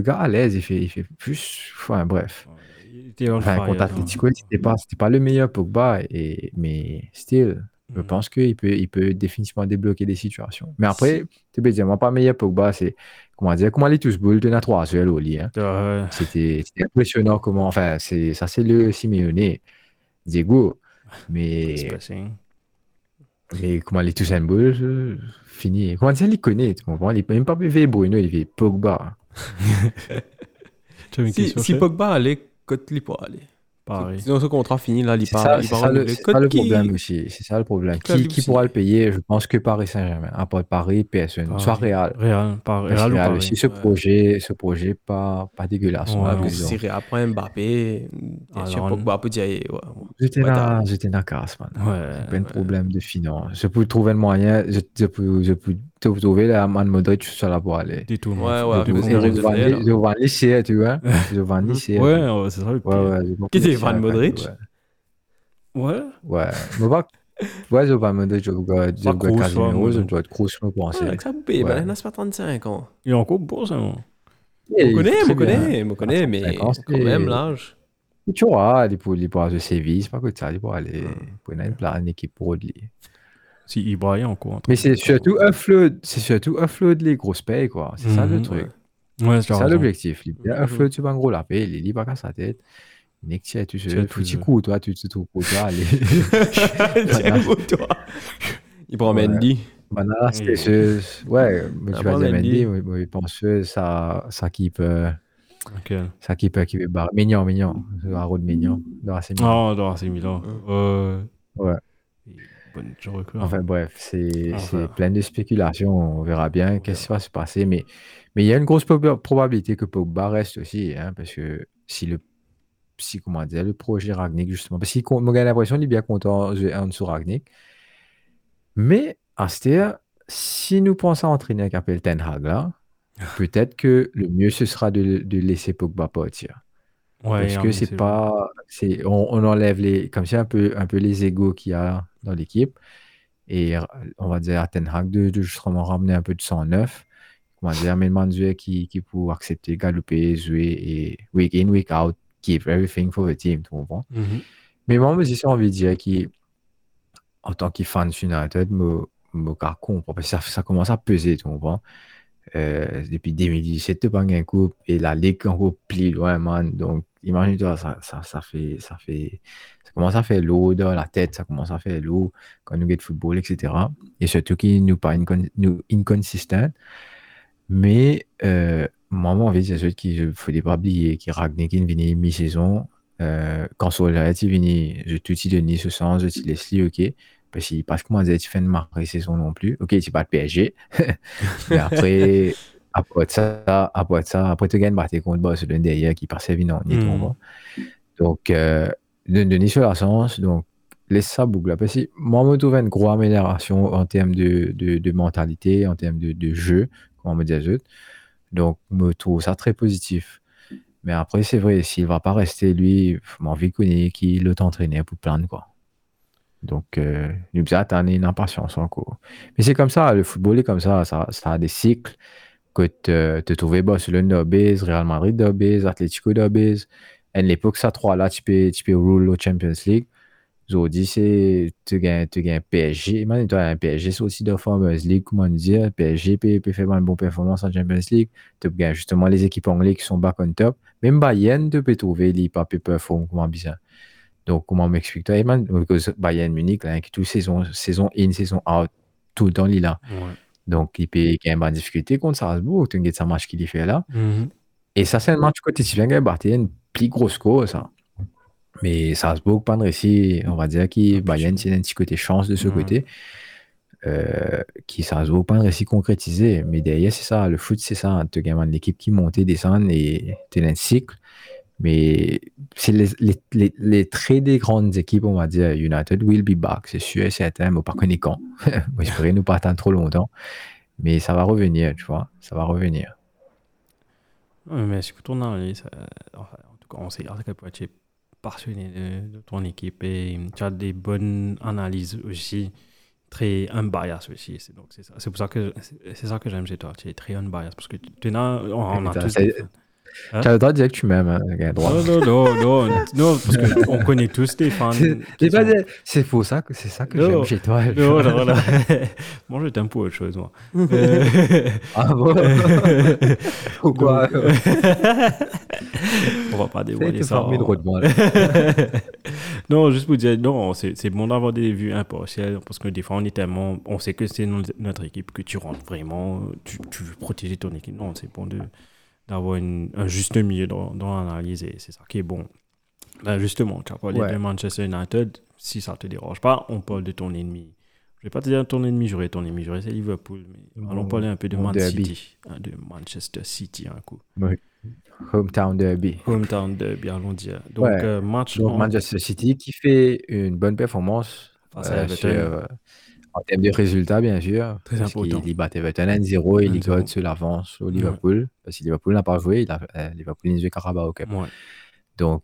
gars à l'aise, il fait plus. Enfin, bref. Ouais. Contre Atlético, c'était pas le meilleur Pogba, mais still, je pense qu'il peut définitivement débloquer des situations. Mais après, tu peux dire, moi, pas meilleur Pogba, c'est comment les touches boules de Natura sur le lit. C'était impressionnant comment, enfin, c'est le Simeone, Diego, mais comment les touches en boule, fini. Comment ça, il connaît, tu comprends? Il peut même pas vivre Bruno, il vit Pogba. si Pogba allait. Code li pour aller. Pareil. Sinon, ce contrat fini, là, c'est ça le problème aussi. C'est ça le problème. Qui pourra le payer? Je pense que Paris Saint-Germain, à part Paris, PSN, soit Real. Real aussi. Ce projet, pas dégueulasse. Ouais, si Real prend Mbappé, Pogba peut dire. J'étais dans la casse, man. C'est pas un problème de finance. Je peux trouver le moyen. Je peux trouver la man Modric sur la pour aller. Du tout. Je vais lycée, tu vois. Ouais, c'est ça le problème. Qui c'est Van Modric? Ouais. Ouais, je vais me dire je vais Casemiro, je dois être Kroos, pour enseigner. Ça me paye, ben il n'a pas 35 ans. Il est encore beau, ça. On connaît, mais quand même l'âge. Tu vois, il pourra de Séville, c'est pas que ça, il pourra aller pour une équipe pour lui. Si il braille encore. Mais c'est surtout offload les grosses payes, quoi. C'est ça le truc. Ouais, c'est ça l'objectif. Il a offload tu vas gros la paye, il lit pas qu'à sa tête. Nick, tu fais un petit coup, toi, tu te trouves pour toi. Il prend Mendy. Banana, c'est. Ouais, mais tu vas dire Mendy, mais je pense que ça keep. Ça qui veut barrer. Mignon. Harold Mignon. Dans AC Milan. Ouais. Bonne journée. Enfin, bref, c'est plein de spéculations. On verra bien qu'est-ce qui va se passer. Mais il y a une grosse probabilité que Pogba reste aussi, hein, parce que le projet Rangnick, justement, parce qu'il a l'impression qu'il est bien content en dessous Rangnick, Mais Astéa, si nous pensons à entraîner un appel Ten Hag là, peut-être que le mieux ce sera de laisser Pogba partir. Ouais, parce que c'est pas, c'est, on enlève les, comme ça un peu les égos qu'il y a dans l'équipe et on va dire à Ten Hag de justement ramener un peu de sang neuf. On va dire mais le manager qui pour accepter galoper, jouer et week in week out, keep everything for the team, tu comprends? Mm-hmm. Mais moi j'ai envie de dire qui en tant que fan United, me carcon parce que ça commence à peser, tu comprends? Depuis 2017, tu pas gagné une coupe et la ligue en gros plie loin, man. Donc imagine-toi, ça commence à faire lourd dans la tête, ça commence à faire lourd quand nous gagnons de football, etc. Et surtout qui nous paraît inconsistent. Mais moi, mon avis, c'est celui qu'il ne fallait pas oublier, qui Ragnikin vini mi-saison. Quand Solari est venu, je te donne ce sens, je te laisse lui, ok. Parce qu'il passe comment dire, tu fais une marquée saison non plus. Ok, tu pas de PSG. Mais après tu gagnes battre contre boss le derrière qui passait vinon. Donc donner sur la sens. Donc laisse ça boucle. Parce que moi me trouve une grosse amélioration en termes de mentalité, en termes de jeu, comment me dire zut. Donc me trouve ça très positif. Mais après c'est vrai, s'il va pas rester lui, mon vie connaît qui le t'entraîner pour plaindre quoi. Donc, nous attendons une impatience encore. Mais c'est comme ça, le football est comme ça, ça a des cycles que tu trouves Barcelone d'Obèse, Real Madrid d'Obèse, Atlético d'Obèse. À l'époque, ça trois là, tu peux rouler au Champions League. Aujourd'hui, c'est tu gagnes PSG. Maintenant, tu as un PSG, c'est aussi de Farmers League, comment dire. PSG peut faire une bonne performance en Champions League. Tu gagnes justement les équipes anglaises qui sont back on top. Même Bayern, tu peux trouver l'IPA, tu peux performer comment bizarre. Donc, comment m'explique toi, Eman? Bayern Munich, là, qui toute saison in, saison out, tout le temps, il est là. Ouais. Donc, il peut y avoir une difficulté contre Salzbourg, tu as un match qu'il fait là. Mm-hmm. Et ça, c'est un match côté si bien qu'il y a une plus grosse cause. Hein. Mais Salzbourg, pas de récit, on va dire que Bayern, c'est un petit côté chance de ce côté. Qui Salzbourg, pas de récit concrétisé. Mais derrière, c'est ça, le foot, c'est ça. Tu as une équipe qui monte, descend et tu as un cycle. Mais c'est les traits des grandes équipes, on va dire, United will be back, c'est sûr et certain, mais pas qu'on est quand. J'espère nous pas attendre trop longtemps, mais ça va revenir, tu vois, ça va revenir. Oui, mais si vous tournez, en tout cas, on sait que tu es passionné de ton équipe et tu as des bonnes analyses aussi, très unbiased aussi. Donc c'est ça. C'est pour ça que j'aime chez toi, tu es très unbiased, parce que tu as... On a tous... Hein? Tu as le droit de dire que tu m'aimes. Hein, non, parce qu'on connaît tous tes fans. C'est pour ça que c'est ça que j'aime chez toi. Non. Moi, je t'aime pour autre chose, moi. Ah bon? Pourquoi? On va pas dévoiler ça. Non, juste pour dire, non, c'est bon d'avoir des vues impartiales, parce que des fois, on sait que c'est notre équipe que tu rentres vraiment, tu veux protéger ton équipe. Non, c'est bon d'avoir un juste milieu dans l'analyse, et c'est ça qui est bon. Là, justement, tu as parlé de Manchester United, si ça ne te dérange pas, on parle de ton ennemi. Je ne vais pas te dire ton ennemi juré, c'est Liverpool, mais allons parler un peu de Manchester City un coup. Oui. Hometown derby, allons dire. Donc, Manchester City qui fait une bonne performance en termes de résultats, bien sûr. Très parce important. Il bat Everton 1-0 et il gagne sur l'avance au Liverpool. Ouais. Parce que Liverpool n'a pas joué, Liverpool n'a joué Carabao Cup. Ouais. Donc,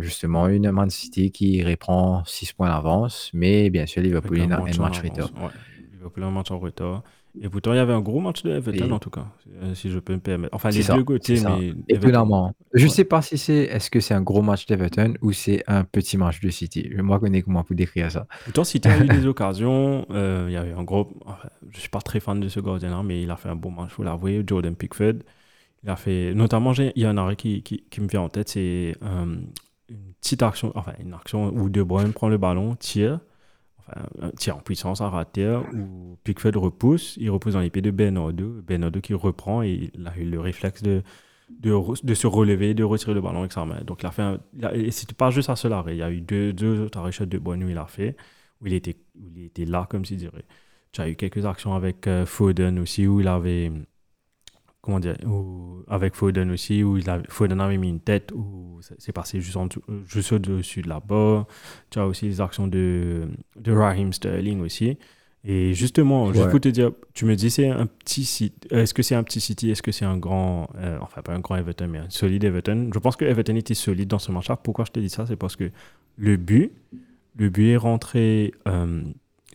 justement, une Man City qui reprend 6 points d'avance, mais bien sûr, Liverpool n'a un match en retard. Ouais. Liverpool a un match en retard. Et pourtant, il y avait un gros match de Everton, en tout cas, si je peux me permettre. Enfin, c'est les deux côtés, mais... Évidemment. Je ne sais pas si est-ce que c'est un gros match d'Everton ou c'est un petit match de City. Je me reconnais comment vous décrire ça. Pourtant, City a eu des occasions. Il y avait un gros... Enfin, je ne suis pas très fan de ce gardien-là, mais il a fait un bon match, il faut l'avouer. Jordan Pickford, il a fait... Notamment, il y a un arrêt qui me vient en tête. C'est une petite action, enfin, une action où De Bruyne prend le ballon, tire... un tir en puissance, un raté, où Pickford repousse, il repousse dans les pieds de Ben Mee qui reprend et il a eu le réflexe de se relever, de retirer le ballon avec sa main. Donc il a fait et c'était pas juste un seul arrêt, il y a eu deux autres arrêts de bonne où il a fait, où il était là comme s'il dirait. Tu as eu quelques actions avec Foden aussi où il avait, comment dire, avec Foden aussi où Foden avait mis une tête où c'est passé juste au-dessus de la barre. Tu as aussi les actions de Raheem Sterling aussi, Et justement, juste pour te dire, tu me dis, c'est un petit site. Est-ce que c'est un petit City? Est-ce que c'est un grand, enfin pas un grand Everton, mais un solide Everton? Je pense que Everton était solide dans ce match-là. Pourquoi je te dis ça? C'est parce que le but est rentré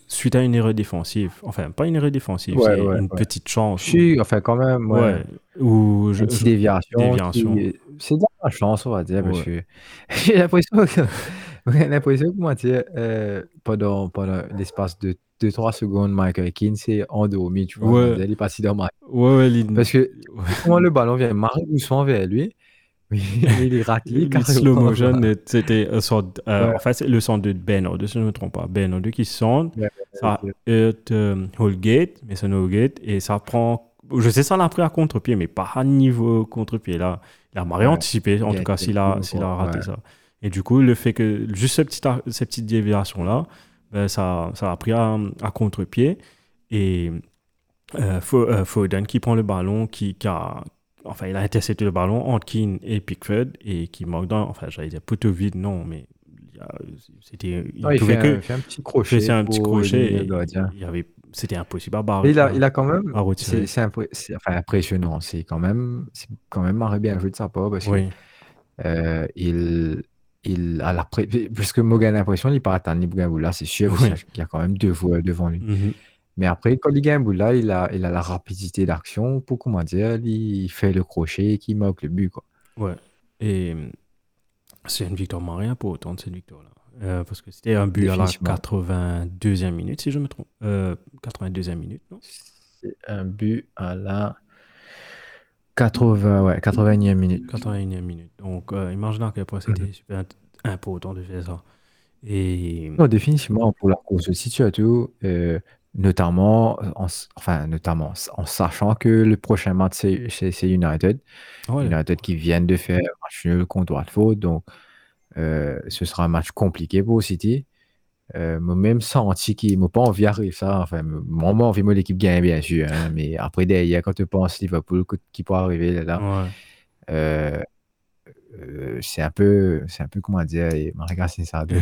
suite à une erreur défensive. Enfin, pas une erreur défensive, c'est une petite chance. Si, enfin quand même. Ou une petite déviation. C'est de la chance, on va dire, monsieur. J'ai l'impression que... moi, tu sais, pendant l'espace de 2-3 secondes, Michael Keane s'est endormi, tu vois, il est passé dans Michael. Parce que quand le ballon vient marrer doucement vers lui, il est raclé. Le slow motion, c'était une sorte, le centre de Ben Mee, si je ne me trompe pas, Ben Mee qui centre, ça heurte Mason Holgate, et ça prend... Je sais ça l'a pris à contre-pied, mais pas à niveau contre-pied. Là, il a marré anticipé, en tout cas, s'il a raté ça. Et du coup, le fait que juste cette petite déviation-là, ben ça a pris à contre-pied. Et Foden qui prend le ballon, il a intercepté le ballon entre Keane et Pickford et qui marque dans, enfin, j'allais dire poteau vide, non, mais c'était... Il fait un petit crochet. C'est un petit crochet. C'était impossible à barrer. Il a quand même... C'est impressionnant. C'est quand même marré bien joué de sa part parce que... Oui. Il a la parce que Morgan a l'impression qu'il part atteindre Ligue 1 boula, c'est sûr, il y a quand même deux voies devant lui. Mm-hmm. Mais après, quand Ligue 1 boula, il a la rapidité d'action pour, comment dire, il fait le crochet qui moque le but, quoi. Ouais. Et c'est une victoire moyenne pour autant de cette victoire-là. Parce que c'était un but à la 82e minute, si je me trompe. 82e minute, non? C'est un but à la 81e minute. Donc, imaginons qu'après, c'était super important de faire ça. Et... Non, définitivement, pour la course aussi, tu as tout, notamment en sachant que le prochain match, c'est United. United qui viennent de faire un match nul contre Watford. Donc, ce sera un match compliqué pour City. Moi-même, senti qu'il m'a pas envie d'arriver ça. Enfin, moi, envie moi l'équipe gagne, bien sûr. Hein, mais après, derrière, quand tu penses Liverpool, qui peut arriver là, c'est un peu, comment dire, ma regarde, c'est ça. Je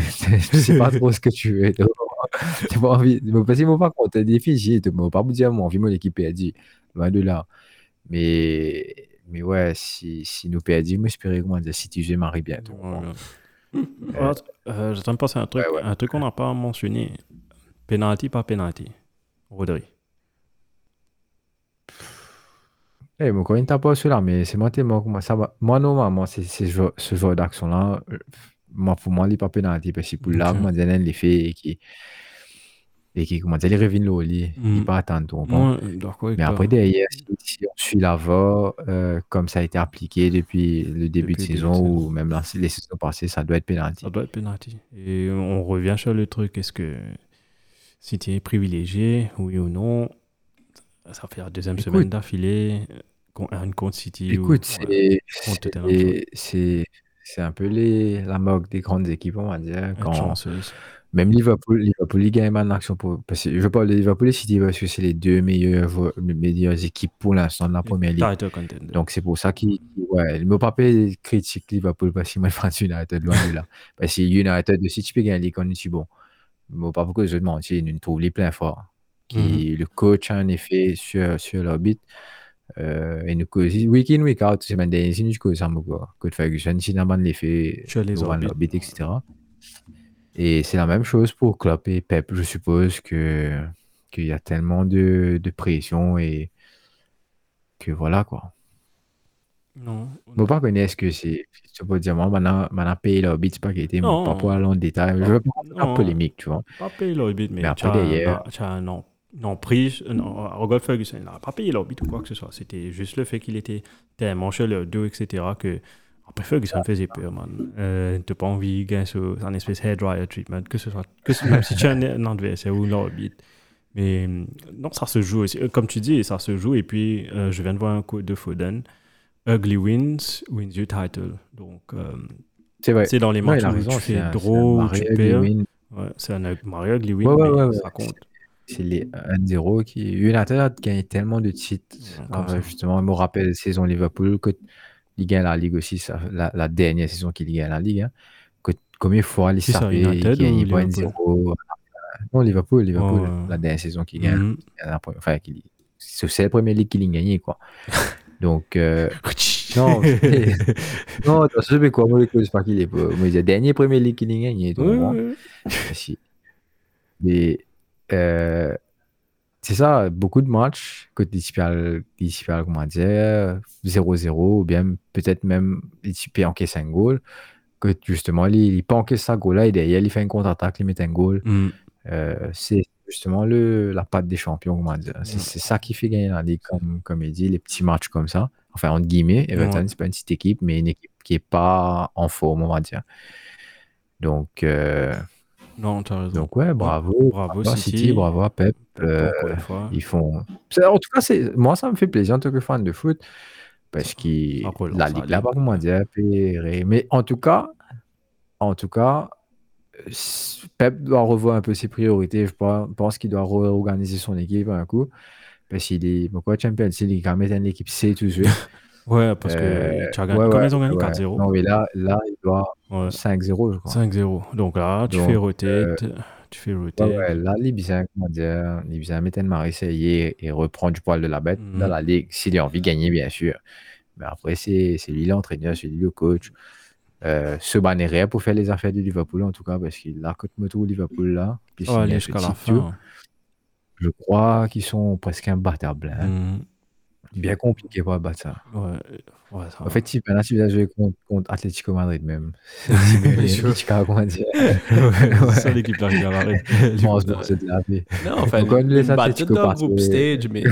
sais pas trop ce que tu veux. Tu n'as pas envie. Parce qu'ils m'ont pas compté des fichiers. Tu m'as pas dire, moi, envie moi l'équipe perdue. Loin de là. Mais ouais, si nous perdus, moi, j'espérais, comment dire, si tu joues, Marie, bientôt. J'attends de penser à un truc qu'on n'a pas mentionné. Penalty par penalty. Rodri. Mon coin t'a pas cela, mais c'est moi, t'es mort. Moi, normalement, ce genre d'action-là, pour moi, il n'est pas penalty. Parce que pour là, moi, j'ai l'effet et qui commence à les revenir au lit, il part attendre. Mais après, derrière, si on suit la VAR, comme ça a été appliqué depuis le début de saison, ou même les saisons passées, ça doit être pénalty. Et on revient sur le truc, est-ce que si tu es privilégié, oui ou non, ça fait la deuxième semaine d'affilée, une contre City. Écoute, c'est un peu la moque des grandes équipes, on va dire. Même Liverpool, il gagne en action. Parce que je parle de Liverpool et City parce que c'est les deux meilleures équipes pour l'instant de la première ligue. Donc c'est pour ça qu'il ne me pas critique Liverpool parce qu'il m'a fait United loin de là. Parce que United aussi, tu peux gagner la ligue quand tu es bon. Je ne me pas pourquoi je te mentir, ils nous trouvent les pleins forts. Le coach a un effet sur l'orbite. Et nous causons week in, week out, c'est maintenant des nous causons beaucoup. Code Ferguson, c'est un bon effet sur l'orbite, etc. Et c'est la même chose pour Klopp et Pep. Je suppose qu'il y a tellement de pression et que voilà quoi. Non. Je ne pas connaître ce que c'est. Je peux dire, moi, maintenant, payer l'orbite, c'est pas qu'il était, pas pour aller en détail. Je veux pas faire la polémique, tu vois. Pas payer l'orbite, mais après, d'ailleurs. Rodolphe Ferguson, il n'a pas payé l'orbite ou quoi que ce soit. C'était juste le fait qu'il était tellement chez le dos, etc. que. Après Ferguson me faisait peur, man. T'as pas envie de gagner un espèce de hairdryer treatment, que ce soit même si tu es un adversaire ou l'orbite. Mais non, ça se joue aussi. Comme tu dis, ça se joue. Et puis, je viens de voir un quote de Foden. Ugly wins your title. Donc, c'est vrai. C'est dans les matchs où tu fais draw, tu perds. C'est un Mario Ugly Win, ça compte. C'est les 1-0 qui... United a gagné tellement de titres. Justement, je me rappelle la saison Liverpool que... Il gagne la Ligue aussi, la dernière saison qu'il gagne la Ligue. Hein. Combien de fois les Sarpés, il gagne 1-0, Non, Liverpool, la dernière saison qu'ils gagnent. Enfin, c'est la première ligue qu'ils ont gagnée, quoi. Donc, non, tu sais quoi, moi, c'est la dernière première ligue qu'ils ont gagnée. Mais, c'est ça, beaucoup de matchs que tu parles, comment dire, 0-0, ou bien peut-être même, tu peux encaisser un goal. Que justement, il peut encaisser sa goal là et derrière, il fait une contre-attaque, il met un goal. C'est justement la patte des champions, comment dire. C'est ça qui fait gagner la Ligue, comme il dit, les petits matchs comme ça. Enfin, entre guillemets, Everton, c'est pas une petite équipe, mais une équipe qui n'est pas en forme, on va dire. Donc, non, t'as raison. Donc, ouais, bravo City, bravo à Pep. Ils font. En tout cas, moi, ça me fait plaisir en tant que fan de foot. Parce que la Ligue là-bas, comment dire, mais en tout cas, Pep doit revoir un peu ses priorités. Je pense qu'il doit réorganiser son équipe un coup. Parce qu'il est pourquoi Champions League, il met une équipe C tout de suite. Ouais, parce que tu as gagné, comme ils ont gagné 4-0. Non, mais là il doit 5-0, je crois. 5-0. Donc là, tu fais rotate. Là, les Bizarres, comment dire, les Bizarres mettent un Marseillais et reprend du poil de la bête dans la Ligue, s'il a envie de gagner, bien sûr. Mais après, c'est lui l'entraîneur, c'est lui le coach. Se bannerait pour faire les affaires du Liverpool, en tout cas, parce qu'il a côté moto au Liverpool, là. Puis il jusqu'à la fin. Je crois qu'ils sont presque imbattables. Hein. Bien compliqué pour battre ça. Ouais, ça en fait, si ben là, tu vas jouer contre Atlético Madrid même. C'est l'équipe de la Madrid. Non, en fait, ils battent dans le group stage, mais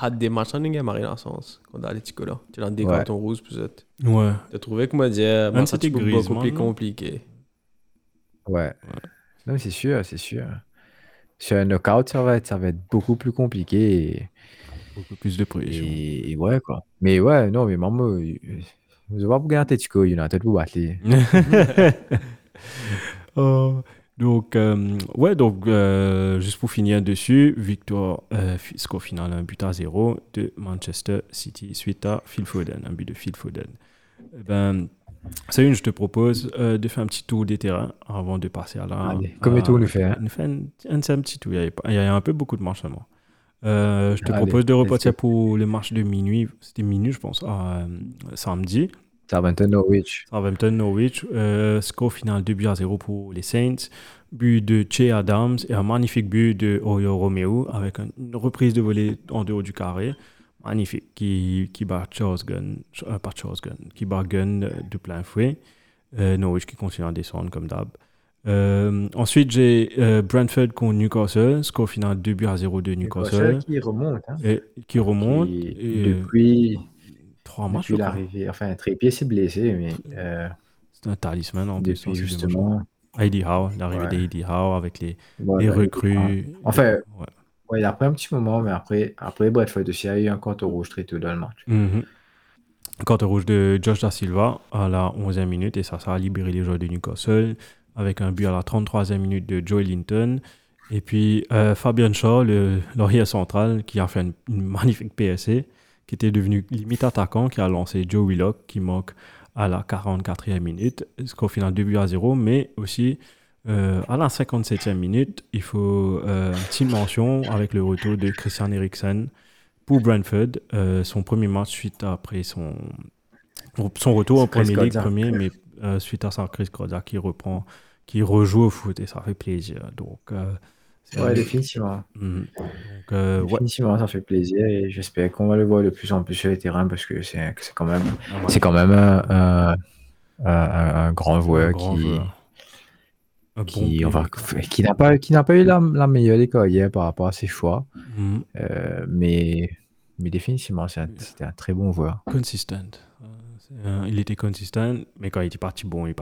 hâte des matchs en Ligue Madrid dans le sens. Contre Atlético là, tu as des cartons rouges peut-être. Ouais. Tu as trouvé comment dire, un petit peu beaucoup plus compliqué. Ouais. Non, mais c'est sûr. Sur un knockout, ça va être beaucoup plus compliqué. Beaucoup plus de pression. Et ouais, quoi. Mais ouais, non, mais maman, je vais pas vous garder Tico, il y en a peut-être vous battre. Donc, ouais, donc, juste pour finir dessus, victoire score final, 1-0 de Manchester City suite à Phil Foden, un but de Phil Foden. Ben, Sayoun, je te propose de faire un petit tour des terrains avant de passer à la. Allez, comme tout nous fait. On fait un petit tour, il y a un peu beaucoup de matchs à moi. Je te propose de repartir pour le match de minuit. C'était minuit, je pense, samedi. Southampton Norwich. Score final 2-0 pour les Saints. But de Che Adams et un magnifique but de Oyo Romeo avec une reprise de volée en dehors du carré. Magnifique. Qui bat Gunn de plein fouet. Norwich qui continue à descendre comme d'hab. Ensuite, j'ai Brentford contre Newcastle, score final 2-0 de Newcastle. Qui remonte. Hein. Et depuis 3 matchs. Depuis l'arrivée, enfin, Trippier s'est blessé, mais. C'est un talisman en plus. Justement. Eddie Howe, l'arrivée d'Eddie Howe avec les recrues. Enfin, il a pris un petit moment, mais après Brentford aussi a eu un carton rouge très tôt dans le match. Carton rouge de Josh Da Silva à la 11e minute, et ça a libéré les joueurs de Newcastle. Avec un but à la 33e minute de Joe Linton. Et puis Fabian Shaw, l'arrière central, qui a fait une magnifique PSC, qui était devenu limite attaquant, qui a lancé Joe Willock, qui marque à la 44e minute. Score final 2-0, mais aussi à la 57e minute, il faut une petite mention avec le retour de Christian Eriksen pour Brentford. Son premier match suite après son retour en Premier League, mais suite à ça, Chris Kroza qui rejoue au foot et ça fait plaisir. Donc, définitivement. Donc, définitivement, ça fait plaisir et j'espère qu'on va le voir de plus en plus sur les terrains parce que c'est quand même un grand joueur qui n'a pas eu la meilleure des carrières par rapport à ses choix, mais définitivement, c'était un très bon joueur. Consistent. Il était consistant, mais quand il était parti bon, même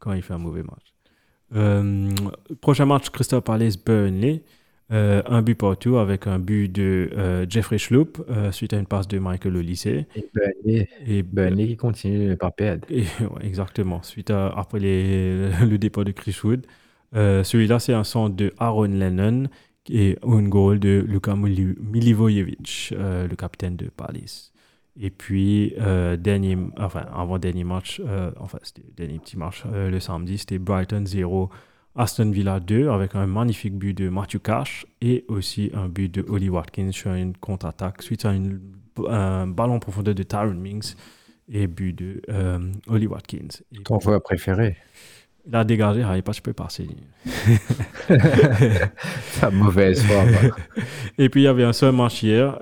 quand il fait un mauvais match. Prochain match, Crystal Palace Burnley, 1-2 avec un but de Jeffrey Schlupp suite à une passe de Michael Olise. Et Burnley qui continue de ne pas perdre. Exactement, après le départ de Chris Wood. Celui-là, c'est un centre de Aaron Lennon et un goal de Luka Milivojevic, le capitaine de Palace. Et puis, avant-dernier match, le samedi, c'était Brighton 0, Aston Villa 2 avec un magnifique but de Matthew Cash et aussi un but de Oli Watkins sur une contre-attaque suite à un ballon en profondeur de Tyrone Mings et but de Oli Watkins. Et ton joueur préféré? Il a dégagé, il n'est pas super passé. C'est mauvaise foi. Et puis, il y avait un seul match hier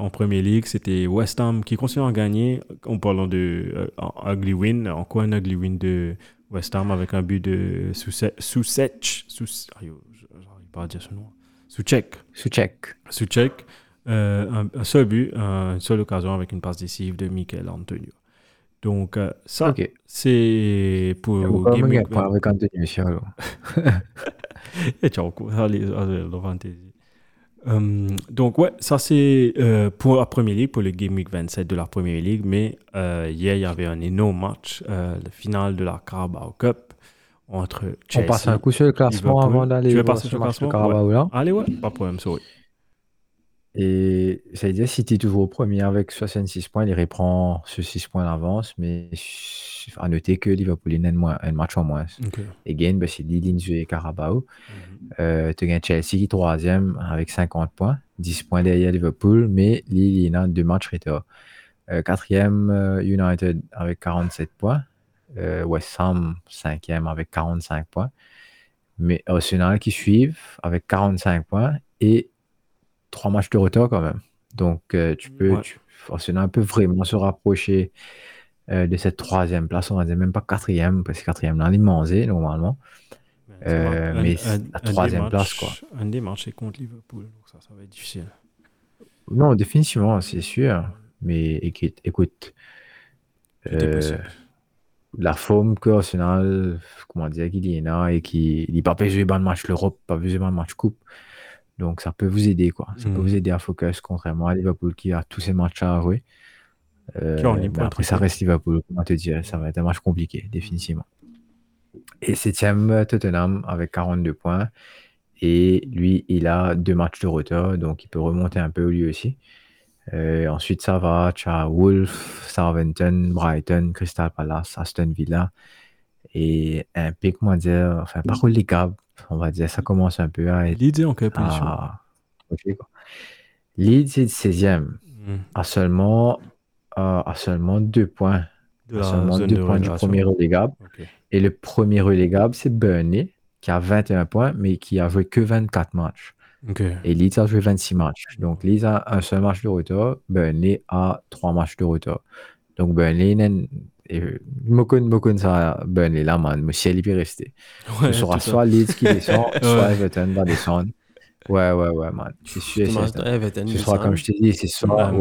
en Premier League. C'était West Ham qui continue à gagner en parlant de ugly win. Encore un ugly win de West Ham avec un but de Souček. J'arrive pas à dire ce nom. Souček. Un seul but, une seule occasion avec une passe décisive de Mikel Antonio. Donc, ça, okay. C'est pour... Gaming... pas avec Antonio, Charles. Et ciao, le fantasy. Donc, ouais, ça, c'est pour la Premier League, pour le Game Week 27 de la Premier League. Mais hier, il y avait un énorme match, le final de la Carabao Cup entre Chelsea... On passe un coup sur le classement avant d'aller voir ce match de Carabao, là. Allez, ouais, pas de problème, sorry. Et ça veut dire City toujours au premier avec 66 points, il reprend ce 6 points d'avance, mais à noter que Liverpool a un match en moins. Okay. Et Gain, ben, c'est Linz et Carabao. Tu as Chelsea qui est 3e avec 50 points, 10 points derrière Liverpool, mais il a 2 matchs retard. 4e United avec 47 points, West Ham 5e avec 45 points, mais Arsenal qui suivent avec 45 points et 3 matchs de retard quand même. Donc, Arsenal peut vraiment se rapprocher de cette 3e place. On va dire même pas 4e, parce que 4e, là, on est mangé normalement. Mais la 3e place, quoi. Un des matchs est contre Liverpool, donc ça va être difficile. Non, définitivement, c'est sûr. Mais écoute, la forme que Arsenal, comment dire, qu'il y en a et qu'il n'a pas pu jouer dans le match l'Europe, pas pu jouer dans le match Coupe. Donc, ça peut vous aider, quoi. Ça peut vous aider à focus, contrairement à Liverpool qui a tous ses matchs à jouer. Après, ça reste Liverpool, comment te dire. Ça va être un match compliqué, définitivement. Et 7e, Tottenham avec 42 points. Et lui, il a 2 matchs de retard, donc il peut remonter un peu lui aussi. Ensuite, ça va, tu as Wolves, Southampton, Brighton, Crystal Palace, Aston Villa. Et un peu, comment dire, enfin, par contre, les câbles. On va dire, ça commence un peu à être... Leeds est en quelle position? Leeds est 16e, à seulement 2 points. À seulement 2 points du premier relégable. Okay. Et le premier relégable, c'est Burnley, qui a 21 points, mais qui a joué que 24 matchs. Okay. Et Leeds a joué 26 matchs. Donc, Leeds a un seul match de retard, Burnley a 3 matchs de retard. Donc, Burnley... Burnley là, man, monsieur, il peut rester. Ce sera soit Leeds qui descend, soit Everton va descendre. Ouais, man. C'est sûr. Ce sera, comme je t'ai dit, c'est soit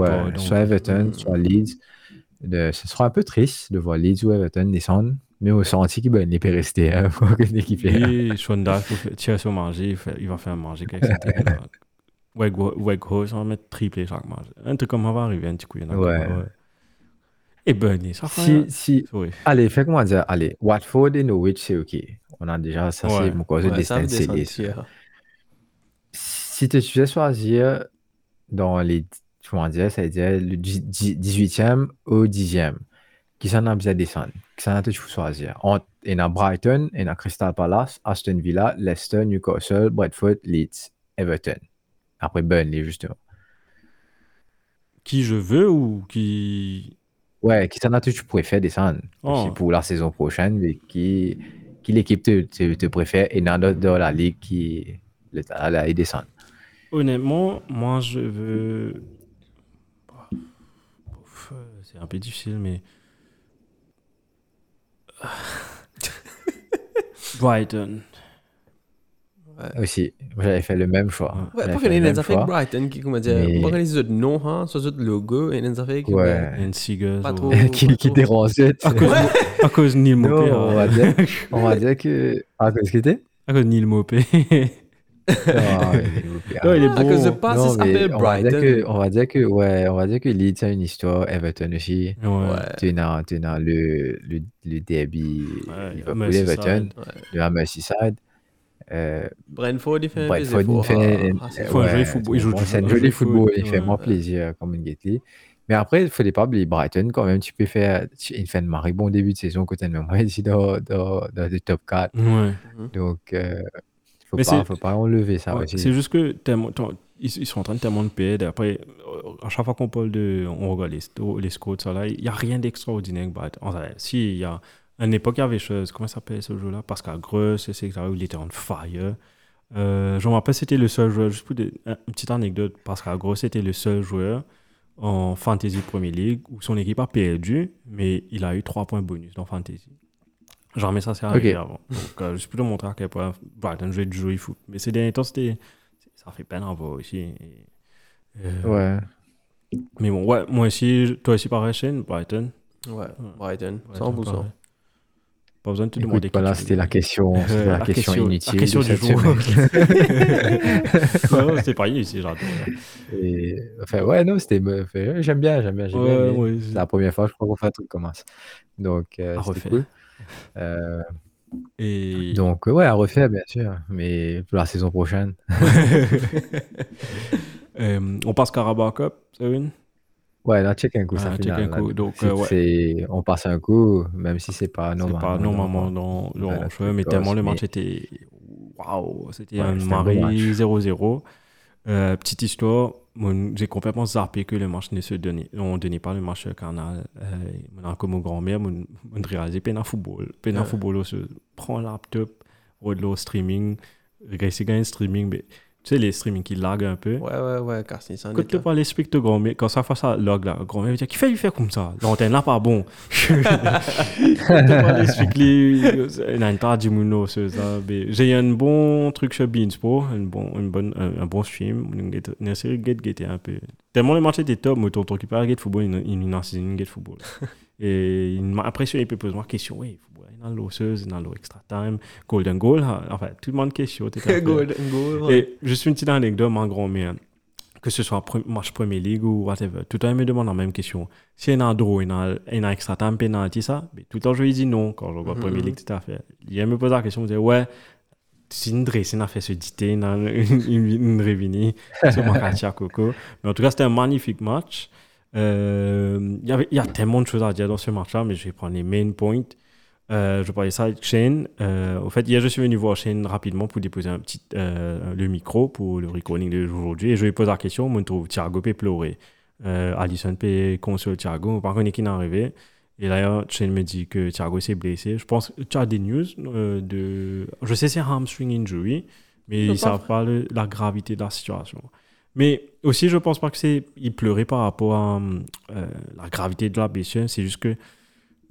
Everton, soit Leeds. Ce sera un peu triste de voir Leeds ou Everton descendre, mais on sentit qu'il peut rester. Pour que l'équipe est là. Oui, Shonda, il va faire manger quelque chose. Weghorst, on va mettre triplé chaque match. Un truc comme ça va arriver, un petit coup. Ouais. Et Burnley, ça fait... Oui. Allez, fais-moi dire, allez, Watford et Norwich, c'est OK. On a déjà, ça, c'est mon cause de destin, c'est si tu faisais choisir dans les, comment dire, ça veut dire le 18e au 10e, qui s'en a besoin de descendre, qui s'en a toujours choisir. Il y a Brighton, il y a Crystal Palace, Aston Villa, Leicester, Newcastle, Brentford, Leeds, Everton. Après Burnley, justement. Qui je veux ou qui... Ouais, qui t'en a tu préfères descendre pour la saison prochaine, mais qui l'équipe te préfère et dans la ligue qui la descend. Honnêtement, moi je veux. C'est un peu difficile, mais Brighton. Ouais. Aussi, j'avais fait le même choix. Ouais, pourquoi il y a des affaires Brighton qui, comment dire, pourquoi les autres noms, soit les autres logos, et des affaires qui. Ouais, pas trop. Qui dérange. À cause Neil Maupay. On va dire que. À cause qui était? À cause Neil Maupay. Non, il est bon. À cause de pas, ça s'appelle Brighton. On va dire que Leeds a une histoire, Everton aussi. Tu as le derby Liverpool-Everton, le Merseyside. Brentford, il fait un plaisir. Il joue du joli football, il fait moins plaisir comme une Gately. Mais après, il fallait pas oublier Brighton quand même. Tu peux faire un bon début de saison côté de moi ici dans le top 4. Ouais. Donc, faut pas enlever ça. Ouais, c'est juste que ils sont en train de tellement de perdre. Après, à chaque fois qu'on parle on regarde les scores, ça là, il n'y a rien d'extraordinaire. Si, il y a une époque, il y avait chose. Comment ça s'appelle ce jeu-là? Pascal Gross, etc. Il était on fire. Je me rappelle, c'était le seul joueur. Juste pour une petite anecdote, Pascal Gross était le seul joueur en Fantasy Premier League où son équipe a perdu, mais il a eu 3 points bonus dans Fantasy. Genre, mais ça, c'est arrivé avant. Donc, juste pour te montrer à quel point Brighton jouait du jeu, il fout. Mais ces derniers temps, ça fait peine à voir aussi. Ouais. Mais bon, ouais, moi aussi, toi aussi, pareil, Shane, Brighton. Ouais, Brighton, 100%. Pas besoin de te demander. Voilà, c'était la question, la question inutile. La question du jour. Ouais, c'est pareil ici, j'adore. Enfin, ouais, non, c'était. J'aime bien. Ouais, c'est la première fois, je crois qu'on fait un truc comme ça. Donc, c'était cool. Et... Donc, ouais, à refaire, bien sûr. Mais pour la saison prochaine. On passe Carabao Cup, c'est une? Ouais, là, check un coup, ça finit. On passe un coup, même si c'est pas normal. C'est pas normalement dans jeu, mais tellement le match était. Waouh! C'était un mari 0-0. Petite histoire, j'ai complètement zappé que le match ne se donnait. On ne donnait pas le match canal. Comme mon grand-mère, on réalisait peine à football. Peine à football, on se prend laptop, regarde streaming, regarde gagne streaming, mais. Tu sais, les streamings qui laguent un peu. Ouais, car c'est ça. Quand tu parles, explique ton grand-mère. Quand ça fait ça, log là. Grand-mère, il dit, qui fait lui faire comme ça? L'antenne là, pas bon. Quand tu parles, explique lui. Il a une tarte du mono, c'est ça. J'ai eu un bon truc chez Beansport, un bon stream. Une série qui était un peu. Tellement le marché était top, mais ton truc qui parle de football, il a saisi une de football. Et il m'a impressionné, il peut poser moi question, oui, dans l'osseuse, dans l'extra time, golden goal, enfin, tout le monde question. Golden goal, ouais. Et juste une petite anecdote, mon grand-mère, que ce soit match Premier League ou whatever, tout le temps, il me demande la même question. Si il y a un draw, il y a un extra time, penalty, ça, mais tout le temps, je lui dis non, quand je regarde Premier League, tout à fait. Il me pose la question, il me dit, ouais, si une dressée, il a fait ce dité, il a une révinie, c'est mon quartier à coco. Mais en tout cas, c'était un magnifique match. Il y a tellement de choses à dire dans ce match-là, mais je vais prendre les main points. Je parlais ça avec Shane. Au fait, hier, je suis venu voir Shane rapidement pour déposer le micro pour le recording d'aujourd'hui. Et je lui pose la question. On trouve Thiago peut pleurer. Alisson peut consoler Thiago. Par contre, il est arrivé. Et d'ailleurs, Shane me dit que Thiago s'est blessé. Je pense que tu as des news. Je sais c'est hamstring injury, mais ils ne savent pas la gravité de la situation. Mais aussi, je ne pense pas qu'il pleurait par rapport à la gravité de la blessure. C'est juste que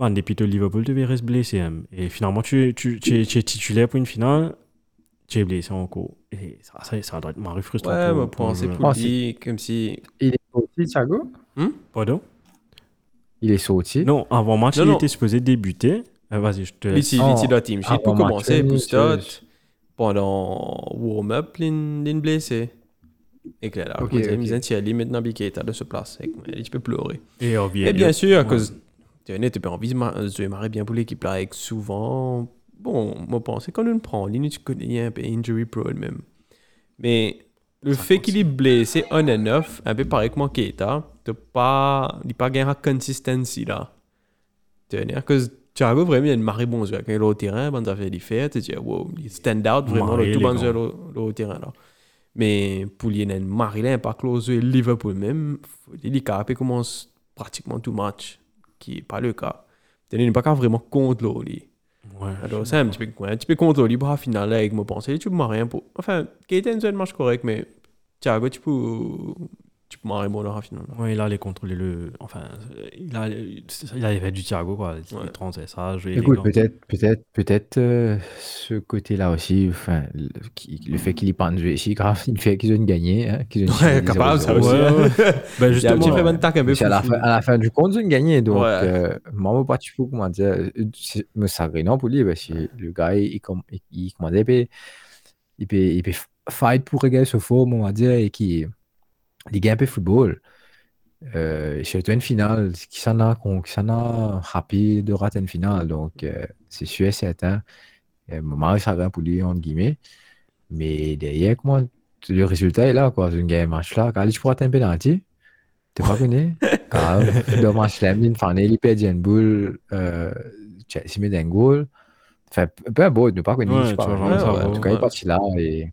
depuis que Liverpool devait rester blessé. Et finalement, tu es titulaire pour une finale, tu es blessé encore. Et ça doit être marrant frustrant. Ouais, comme si... Il est sorti, Thiago? Pardon? Il est sorti? Non, avant match, il était supposé débuter. Vas-y, je te... Il était la team. J'ai tout commencé, Boustot, pendant warm-up, il est blessé. Et que là, quand il est allé maintenant, il est de se place. Et tu peux pleurer. Et bien sûr, parce que... C'est honnête, tu peux envie de marrer bien pour l'équipe là, avec souvent. Bon, moi, pensais quand on le prend en ligne, tu connais un peu injury prone même. Mais le fait qu'il est blessé on and off, un peu pareil que Kepa, il n'a pas gagné la consistency là. Tu vois, parce que tu arrives vraiment à marrer bon jeu. Quand il est au terrain, tu as fait des fêtes, tu dis, wow, il stand out vraiment, tout bon jeu au terrain là. Mais pour lui, il y a un marrer là, pas close, il Liverpool même, il commence pratiquement tout match. Qui n'est pas le cas. Il n'est pas vraiment contre l'eau. Ouais, alors, c'est un petit peu contre l'eau. Bah, finalement, avec mon pensée, tu ne peux rien pour. Enfin, Keita, c'est un match correct, mais Thiago, tu peux marrer bon là, finalement. Oui, là, il a contrôlé le. Enfin, il avait fait du Thiago, quoi. Il transait ça. Écoute, peut-être, ce côté-là aussi, enfin, le fait qu'il n'y pas de jeu ici, grave, il fait qu'ils ont gagné. Hein, ouais, capable, ça aussi. Ouais. Ben justement, il y a un petit peu de tac à la fin du compte, ils ont gagné. Donc, moi, pas du tout, comment dire, me sacrer non pour lui, parce que le gars, il commandait, il peut fight pour régler ce faux, on va dire, et qui. Les gars un peu football surtout une finale qui s'en a rapide rate une finale donc c'est sûr certain Mario ça va pour lui entre guillemets mais derrière comment le résultat est là quoi une game match là quand tu prends un penalty T'es pas connu? Grave. Dommage, la mine. Enfin, les lipés d'une boule, c'est mis d'un goal. Enfin, peu importe, ne pas connu. Je sais pas. En tout cas, il est parti là. Et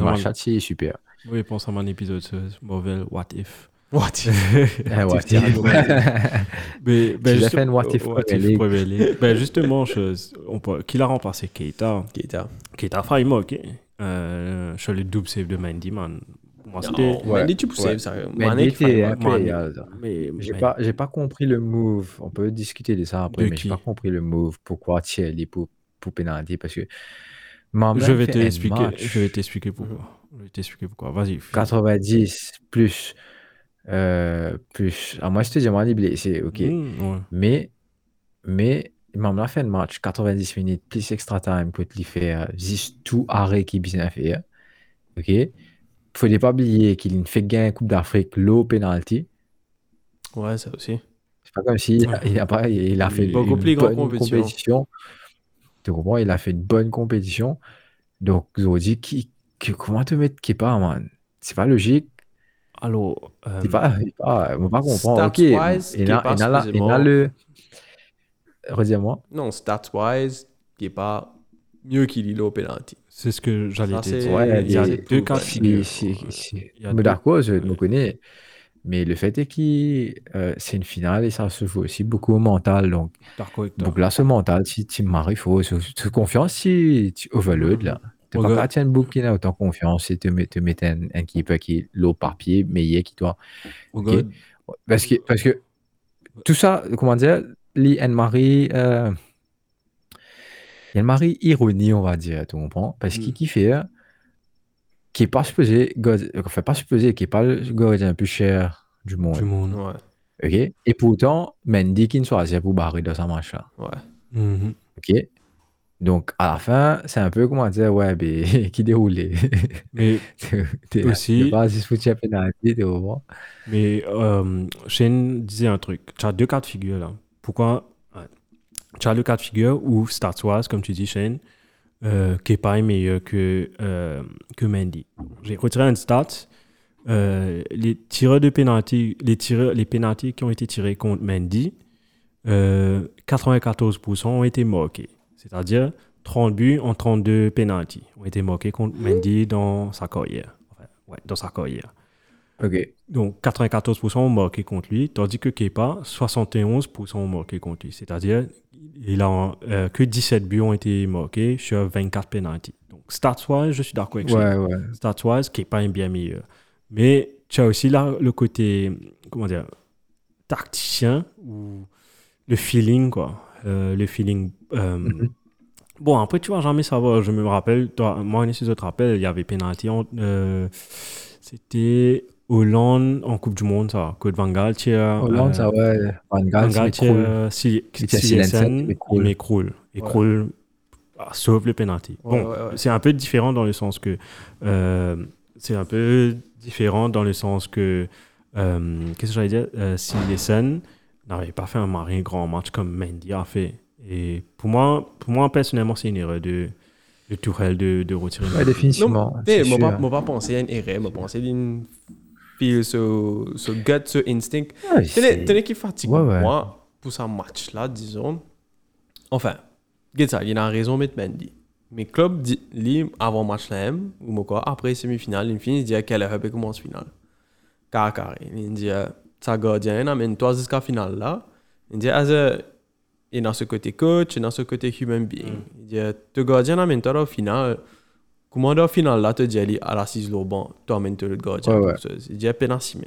ma chatte, c'est super. Oui, pense à mon épisode mauvais, What If. What if? What if? Mais, ben, juste, what if ben, justement, qui l'a remplacé? Keita, Faimo, ok. Je suis le double save de Mendy, man. Moi, c'était. Mendy, tu peux save, sérieux. Mendy, j'ai pas compris le move. On peut discuter de ça après, mais j'ai pas compris le move. Pourquoi Thierry pour pénalité? Parce que. Je vais t'expliquer pourquoi. Vas-y. 90 plus. Ah, moi, je te dis, moi, il est blessé, ok. Ouais. Mais, il m'a fait un match, 90 minutes, plus extra time, pour te faire, juste tout arrêt qui est bien fait, ok. Il ne faut pas oublier qu'il fait gagner la Coupe d'Afrique, low penalty. Ouais, ça aussi. C'est pas comme si il a fait une bonne compétition. Tu comprends, il a fait une bonne compétition. Donc, ils ont dit, comment te mettre Kepa, man? C'est pas logique. Alors, on ne va pas comprendre. Ok, il a le. Redis-moi. Non, stats-wise, il n'est pas mieux qu'il est au penalty. C'est ce que j'allais te dire. Ouais, il y a deux cas de figure. Mais d'accord, je me connais. Mais le fait est que c'est une finale et ça se joue aussi beaucoup au mental. Donc là, ce mental, si tu m'arrives, il faut se confiance si tu overload là. Tu n'as pas qu'à qui n'a autant confiance et te mettre un keeper qui est l'eau par pied, meilleur qui toi. Okay. Parce que tout ça, comment dire, il y a une Marie ironie, on va dire, tu comprends? Parce qu'il fait qui n'est pas supposé, qui n'est pas le gardien le plus cher du monde. Ouais. Okay? Et pourtant, Mendy qui ne soit pas pour barrer dans sa match là. Ouais. Mm-hmm. Ok. Donc, à la fin, c'est un peu, comment dire, ouais, mais qui déroulait. Mais aussi... Je pas si je foutais la pénalité, t'es au moins. Mais Shane disait un truc. Tu as deux cas de figure, là. Pourquoi? Tu as le cas de figure où Statoise, comme tu dis, Shane, Kepa est meilleur que Mendy. J'ai retiré un stat. Les pénalty qui ont été tirés contre Mendy, 94% ont été moqués. C'est-à-dire 30 buts en 32 pénalties ont été marqués contre Mendy dans sa carrière. Okay. Donc 94% ont marqué contre lui, tandis que Kepa, 71% ont marqué contre lui. C'est-à-dire il a que 17 buts ont été marqués sur 24 pénalties. Donc stats-wise, je suis d'accord avec ça. Ouais. Stats-wise, Kepa est bien meilleur. Mais tu as aussi là le côté, comment dire, tacticien ou le feeling, quoi. Bon, après, tu vas jamais savoir. Je me rappelle, moi, si je te rappelle, il y avait pénalty. C'était Hollande en Coupe du Monde, ça. Code Van Gaal, Hollande, ça, ouais. Van Gaal, mais Krul. Et Krul sauve le pénalty. Bon, c'est un peu différent dans le sens que. Qu'est-ce que j'allais dire? Silesen n'avait pas fait un grand match comme Mendy a fait. Et pour moi personnellement, c'est une erreur de Tourelle de retirer. Ouais, définitivement. Moi, pas pensé à une erreur, moi pensé à une feel, ce gut, ce instinct. Tenez qui fatigue moi pour ce match-là, disons. Enfin, get ça, il a raison, mais Mendy. Mais club dit avant match-là, ou quoi, après semi-finale, il finit, il dit qu'elle a commencé finale. Carré. Il dit. Ça gardien amène toi jusqu'à finale là il dit et dans ce côté coach et dans ce côté human being il dit te gardien amène toi au final commandeur final là te dit à la 6 l'auban toi amène le gardien il dit penalty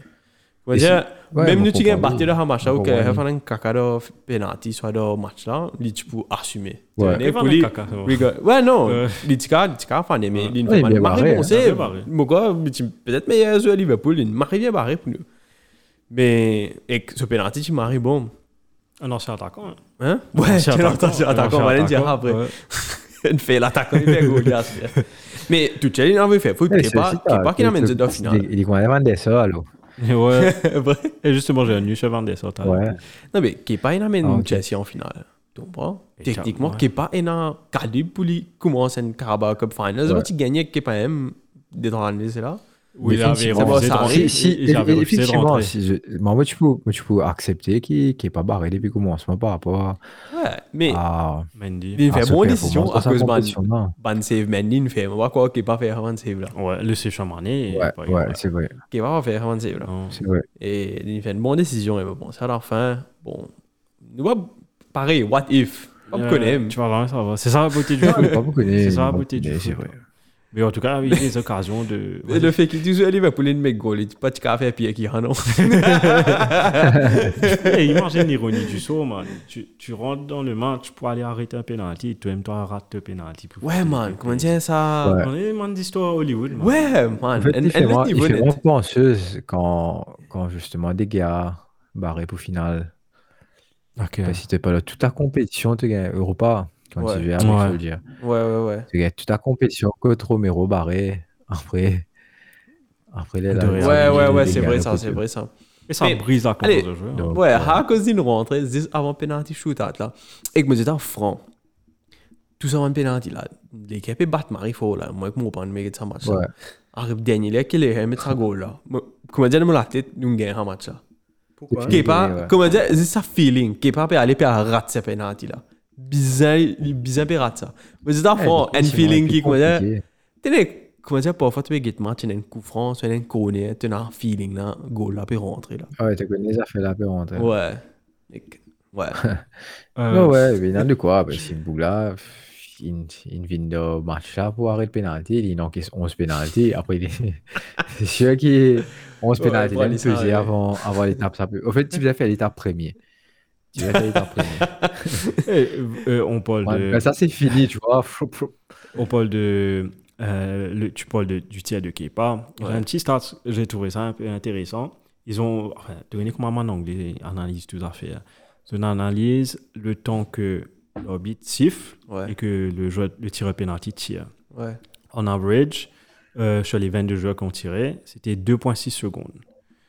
mais dire même nous tu gagne battre le match ou que faire un caca de penalty soit dans match là lui tu peux assumer ouais non lui tu cas fan mais il ne pas marquer bon c'est mon gars peut-être meilleur joueur Liverpool il marque bien barré pour nous. Mais ce penalty, tu m'arrives bon. Un ancien attaquant. Hein? Ouais, c'est un attaquant. On va aller dire après. Il fait l'attaquant, il fait gros glace. Mais tout le monde avait fait. Il ne faut pas qu'il amène ce dos final. Il dit qu'on a demandé ça, alors. Ouais. Et justement, j'ai un nu, je vendais ça. Ouais. Non, mais Kepa, il amène Chelsea en finale. Tu comprends? Techniquement, Kepa est dans le calibre pour commencer une Carabao Cup Finals. Tu gagnes Kepa M, des temps c'est là. Oui, effectivement, tu peux accepter qu'il n'est pas barré depuis comment en ce moment par rapport à. Ouais, mais. Mendy. Il fait bonne décision à cause de save. Mendy ne fait pas qu'il pas faire un save là. Ouais, le séchant Mané. Ouais, c'est vrai. Qu'il va pas faire un save là. C'est vrai. Et il fait une bonne décision. Et bon, c'est à la fin. Bon. Pareil, what if. Pas me connaît. Tu vas voir, ça va. C'est ça la beauté du jeu. C'est ça la beauté du jeu. C'est vrai. Mais en tout cas, il y a des occasions de. Et le fait qu'il dise allez, va pouler une mec goal, il dit pas de café puis qui rend. Imagine l'ironie du saut, man. Tu rentres dans le match pour aller arrêter un penalty, toi-même, toi, rate le penalty. Ouais, man, comment dire ça? On est man d'histoire Hollywood, man. Ouais, man. Il fait vraiment penseuse quand justement des gars barrés pour finale. Ok. Si t'es pas là, toute la compétition, tu gagnes Europa. Quand tu viens, il faut le dire. Ouais. Tu gagnes toute la compétition, Cotro, Mero, Barré, après les. Ouais, c'est vrai ça. Et ça brise la cause de jeu. Ouais, à cause d'une rentrée, avant penalty shootout là. Et que moi j'étais franc. Tout ça avant penalty là. L'équipe est batte Marifaux là. Moi, je comprends mais ça match. Ouais. Arrive dernier là, Kelleher met sa goal là. Comment dire, moi la tête nous gagne un match là. Pourquoi? Kepa, comment dire, c'est ça feeling. Kepa peut aller à rater ce penalty là. Bizarre pirate ça. Mais c'est d'abord un feeling qui comment dire parfois tu veux get match un coup franc, tu as un connaît, tu as un feeling là, goal là peut rentrer là. Ouais, tu connais ça fait là peut rentrer. Ouais. Ouais, mais non de quoi parce que Boula in window match là pour arrêter le penalty, il encaisse 11 penalty après il c'est sûr qui 11 penalty là faisait avant l'étape ça peut. En fait, tu vas faire l'étape première. Tu vas t'aller après. On parle de. Ça, c'est fini, tu vois. On parle de. Tu parles du tir de Kepa. Ouais. Un petit stat, j'ai trouvé ça un peu intéressant. Ils ont. Enfin, devinez comment en anglais, analyse tout à fait. Ils analysent le temps que l'orbite siffle et que le tireur penalty tire. Ouais. En average, sur les 22 joueurs qui ont tiré, c'était 2,6 secondes.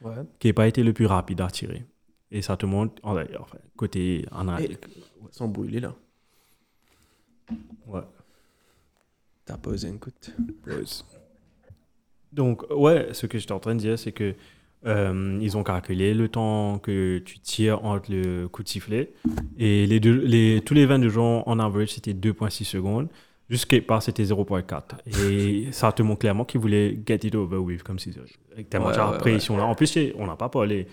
Ouais. Kepa était le plus rapide à tirer. Et ça te montre, enfin, côté analyse. Ils sont brûlés là. Ouais. T'as posé une coute. Pause. Donc, ouais, ce que j'étais en train de dire, c'est que ils ont calculé le temps que tu tires entre le coup de sifflet. Et tous les 22 jours en average, c'était 2,6 secondes. Jusqu'à part, c'était 0,4. Et ça te montre clairement qu'ils voulaient get it over with, comme si avec ta match après. En plus, on n'a pas parlé.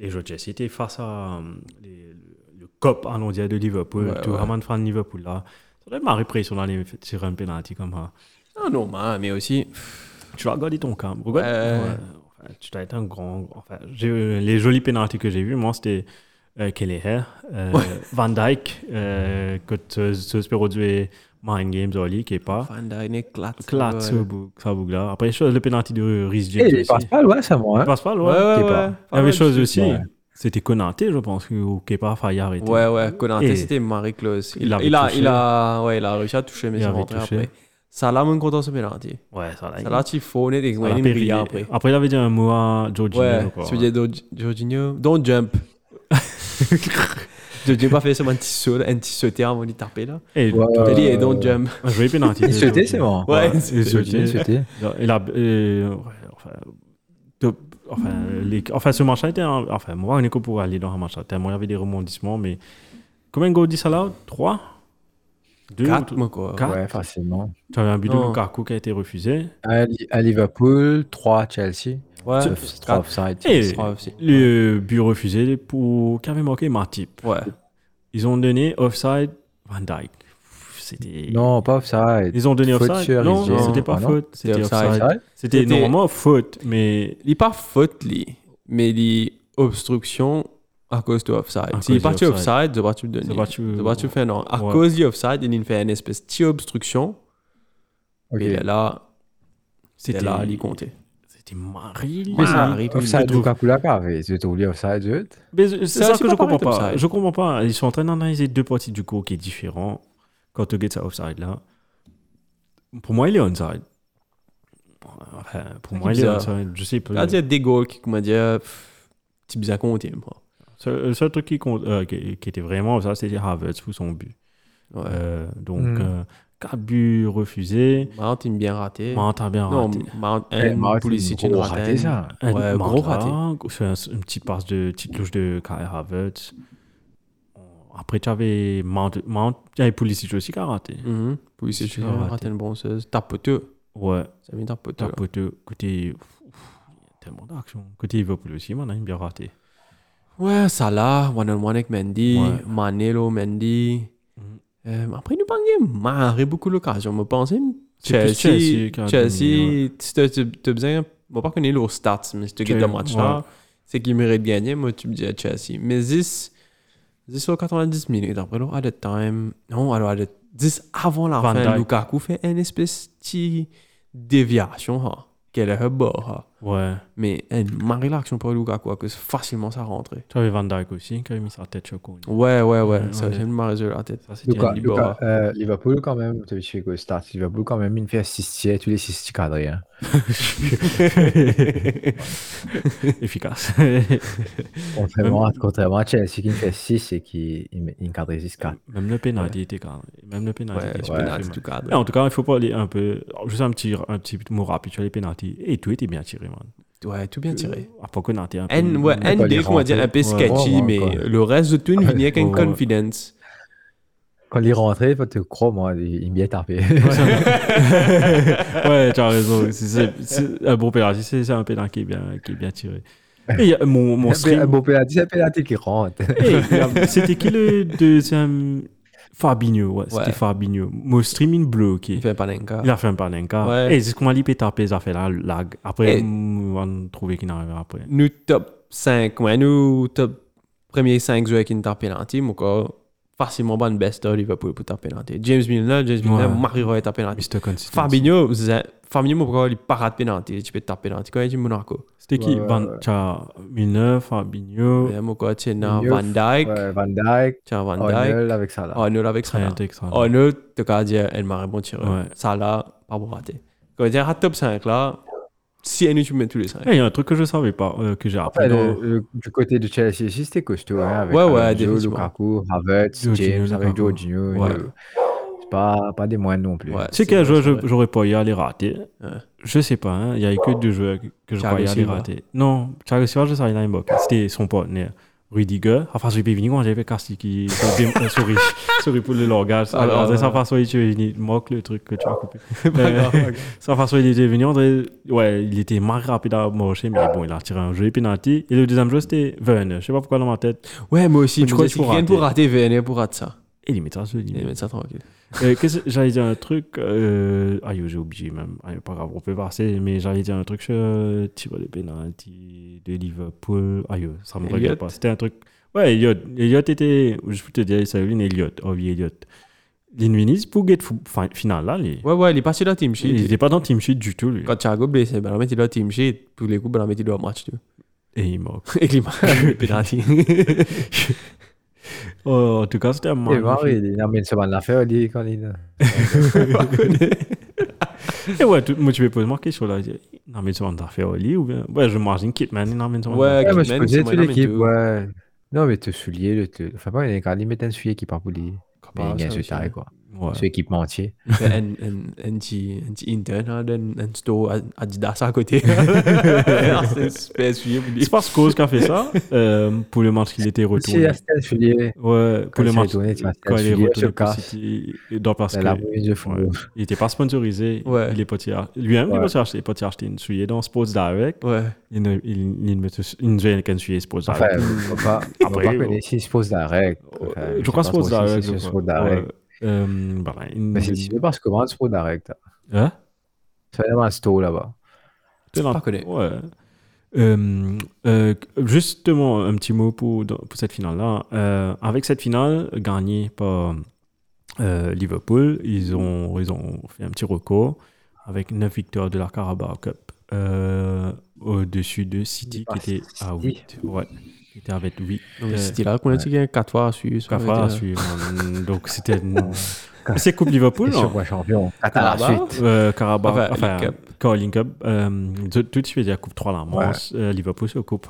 Les joueurs de Chelsea étaient face à le cop hollandais de Liverpool, tout Raman fan de Liverpool là. Ça doit être ma répression d'aller tirer un penalty comme ça. Ah non, mais aussi, tu vas regarder ton camp. Enfin, tu dois être un grand. Enfin, les jolis penalty que j'ai vus, moi, c'était Kelleher, Van Dijk, que j'espère jouer Mind Games Oli, Kepa. Van Dijk éclate ça bouge là. Après, le penalty de Rice James. Il passe pas loin, ça, moi. Il passe pas loin, Kepa. Il y avait chose aussi. Ouais. C'était Konaté, je pense, ou Kepa a failli arrêter. Ouais, Konaté, c'était Marie-Claude. Il a réussi à toucher, mais il a rentré après. Salah, même contre ce penalty. Ouais, Salah, tu faunais des grenades brillées après. Après, il avait dit un mot à Jorginho. Ouais, tu dis Jorginho, don't jump. Je n'ai pas fait seulement un petit sauté avant de taper là. Et t'as dit, don't jump. Je vais pénaliser. Il sautait, c'est bon. Ouais, il sautait. Enfin, ce match-là était. Enfin, moi, on est pour aller dans un match-là. Tellement il y avait des rebondissements, mais. Combien de goals dit ça là? 3 2 4 moi, quoi. 4 ouais, facilement. Tu avais un but de Lukaku qui a été refusé. À Liverpool, 3 Chelsea. Ouais, c'est le but refusé pour qui avait marqué Matip. Ouais. Ils ont donné offside Van Dijk. C'était non, pas offside. Ils ont donné offside. Non, c'était pas faute, c'était offside. C'était normalement faute, mais il pas faute mais il obstruction à cause de offside. Si il parti offside, de parti donné. De parti fait non. À cause de offside, il fait une espèce de obstruction. Et là c'était là il comptait. C'est Marie. Mais ça arrive. Offside ou Kakulaka, c'est oublié offside. Mais c'est ça que je comprends pas. Je comprends pas. Ils sont en train d'analyser deux parties du cours qui est différent. Quand tu gets ça offside là, pour moi il est onside. Enfin, pour moi il est onside. Je sais pas. Là il y a des goals qui comment dire, c'est bizarre compté. Le seul truc qui était vraiment ça, c'était Havertz pour son but. Donc 4 buts refusés. Mount, il m'a bien raté. Mount, un Pulisic, il a raté ça. Ouais, gros raté. Une petite passe de petite louche de Kai Havertz. Après, tu avais Mount, il y avait Pulisic aussi qui a raté. Pulisic qui a raté une bronzeuse. Tapoteux. Ouais. Ça vient tapoteux. Tapoteux. Côté... tellement d'action. Côté Liverpool aussi, on a bien raté. Ouais, Salah, one-on-one avec Mendy, ouais. Manelo, Mendy. Après, nous n'avons pas marré beaucoup l'occasion. Je pense que Chelsea, si tu as besoin, je ne connais pas leurs stats, mais si tu gagnes le match là, c'est qu'ils méritent de gagner, moi tu me dis à Chelsea. Mais 10 ou 90 minutes, après, alors, added time. Non, alors, 10 avant la fin, Lukaku fait une espèce de déviation. Hein. Qu'elle est bord. Ouais. Mais elle marie l'action pour Lukaku, que c'est facilement ça rentrer. Tu avais Van Dijk aussi, qui a mis sa tête choco. Ouais. Ça, c'est une marée de la tête. Ça, Liverpool, quand même, tu as vu, je fais quoi, start. Liverpool, quand même, il fait assister, tous les 6 cadrés. Hein. Efficace. Contrairement à Chelsea, qui fait 6 et qui cadre 6-4. Même le pénalty était cadré. Même le pénalty. En tout cas, il faut parler un peu. Juste un petit mot rapide sur les pénalty. Et tout était bien tiré, man. Ouais, tout bien tiré. Après Konaté un peu... ND, qu'on va dire, un peu sketchy, mais le reste de tout, il n'y a qu'une confidence. Quand il est rentré, tu crois, moi, il m'y est tapé. Ouais, tu as raison. C'est un bon pénalty, c'est un pénalty qui est bien tiré. Et mon stream... Un bon pénalty, c'est un pénalty qui rentre. C'était qui le deuxième... Fabinho, c'était Fabinho. Mon streaming bloqué. Il a fait un panenka. Ouais. Et c'est ce qu'on m'a dit, il a fait la lag. Après, on va trouver qu'il n'arrivera après. Nous, top 5, nous, top premier 5 joueurs qui nous tapent pénalty, mais encore facilement bonne best of Liverpool pour taper pénalty. James Milner, Maguire tape pénalty. Fabinho, pourquoi il parade pénalty, tu peux taper pénalty quand il est à Monaco. C'était qui? Milner, Fabinho. Et moi, tu Van Dijk. Arnold avec Salah. Arnold, tu as dit, elle m'a bon tireur. Salah, pas bon raté. Quand il y a un top 5 là, si elle tu mets tous les 5. Il y a un truc que je ne savais pas, que j'ai appris. Du côté de Chelsea aussi, c'était costaud. Avec Lukaku, Havertz, James, avec Jorginho. Pas des moines non plus. C'est qu'un joueur, j'aurais pas eu à les rater. Ouais. Je sais pas, il y a eu que deux joueurs que je croyais à les rater. Non, Thiago Silva, je savais dans c'était son partenaire. Rudiger, enfin, je vais venir quand j'avais Casti qui sourit pour le langage. Alors, sa façon, il était venu, moque le truc que tu as coupé. Sa façon, il était venu, ouais, il était mal rapide à marcher, mais bon, il a tiré un jeu et pénalty. Et le deuxième jeu, c'était Werner. Je sais pas pourquoi dans ma tête. Ouais, moi aussi, je crois que tu viens pour rater Werner, pour rater ça. Et il met ça tranquille. J'allais dire un truc. J'ai oublié même. Pas grave, on peut passer. Mais j'allais dire un truc sur Thibaut de pénalty de Liverpool. Ça me regarde pas. C'était un truc. Ouais, Elliot était. Je peux te dire, ça vient Elliot. L'Invinis pour get final là. Ouais, il est passé dans team sheet. Il était pas dans team sheet du tout, lui. Quand Thiago blessé, ben on mettait dans team sheet. Tous les coups, ben on mettait dans le match, tu vois. Et il marque. Et il marque le pénalty. En tout cas, c'était un match. Il a mis une semaine l'affaire, il dit, quand il. Et ouais, moi, tu peux poser ma question là. Il a mis une semaine l'affaire, il dit, ou bien. Ouais, je m'imagine Kitman, il a mis une semaine l'affaire. Ouais, je connais toute l'équipe, ouais. Non, mais te soulier, enfin, pas, il met un soulier qui part pour lui. Mais il y a ce taré, quoi. Ce équipement entier. Un petit interne, un store Adidas à côté. C'est pas ce cause qui a fait ça pour le match qu'il était retourné. Pour le match quand il est retourné pour City. Il était pas sponsorisé. Lui-même, il peut acheter une souillée dans Sports Direct. Il ne vient qu'un souillée Sports Direct. On va pas connaître Sports Direct. Je crois Sports Direct. Mais c'est difficile parce que c'est trop direct. Hein? C'est vraiment un store là-bas. Tu ne connais pas. Ouais. Justement, un petit mot pour cette finale-là. Avec cette finale gagnée par Liverpool, ils ont fait un petit record avec 9 victoires de la Carabao Cup au-dessus de City qui était à 8. Ouais. C'était avec 8. Donc, City là, qu'on a dit qu'il y a 4 fois à suivre. Donc, c'était C'est Coupe Liverpool. C'est sur champion. Attends, Carabao. Enfin, Calling Cup. Tout de suite, il y a Coupe 3 là. Liverpool, c'est Coupe.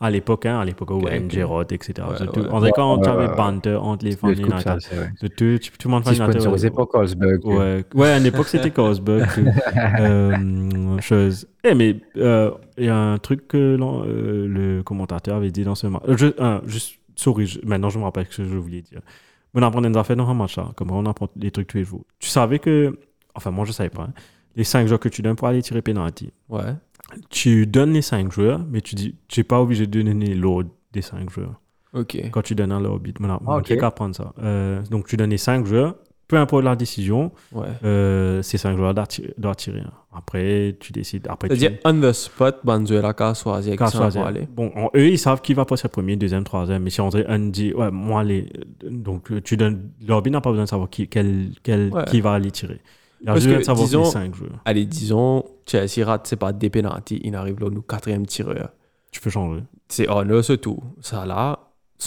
À l'époque, où Gerrard, etc. On dirait quand on avait Banter entre les fans de United. Tout le monde fan de United. Ils sponsorisaient pas Carlsberg. Ouais, à l'époque, c'était Carlsberg. Chose. Eh, mais il y a un truc que le commentateur avait dit dans ce match. Maintenant, je me rappelle ce que je voulais dire. On apprend des affaires dans un match, comme on apprend des trucs tous les jours. Tu savais que, enfin moi je ne savais pas, hein, les 5 joueurs que tu donnes pour aller tirer penalty, ouais. Tu donnes les 5 joueurs, mais tu dis, tu n'es pas obligé de donner l'ordre des 5 joueurs. Okay. Quand tu donnes à l'orbite, on n'a qu'à prendre ça. Donc tu donnes les 5 joueurs, peu importe la décision, ouais. Ces 5 joueurs doivent tirer. Après, tu décides. C'est-à-dire, on the spot, Banzuela, qu'à choisir qui va aller. Bon, eux, ils savent qui va passer premier, deuxième, troisième. Mais si on dit, ouais, moi, allez. Donc, tu donnes. L'orbi n'a pas besoin de savoir qui va aller tirer. Il a besoin de savoir les 5 joueurs. Allez, disons, Chelsea rate, c'est pas des pénalties. Il arrive là, nous, quatrième tireur. Tu peux changer. C'est Honor, c'est tout. Ça, là.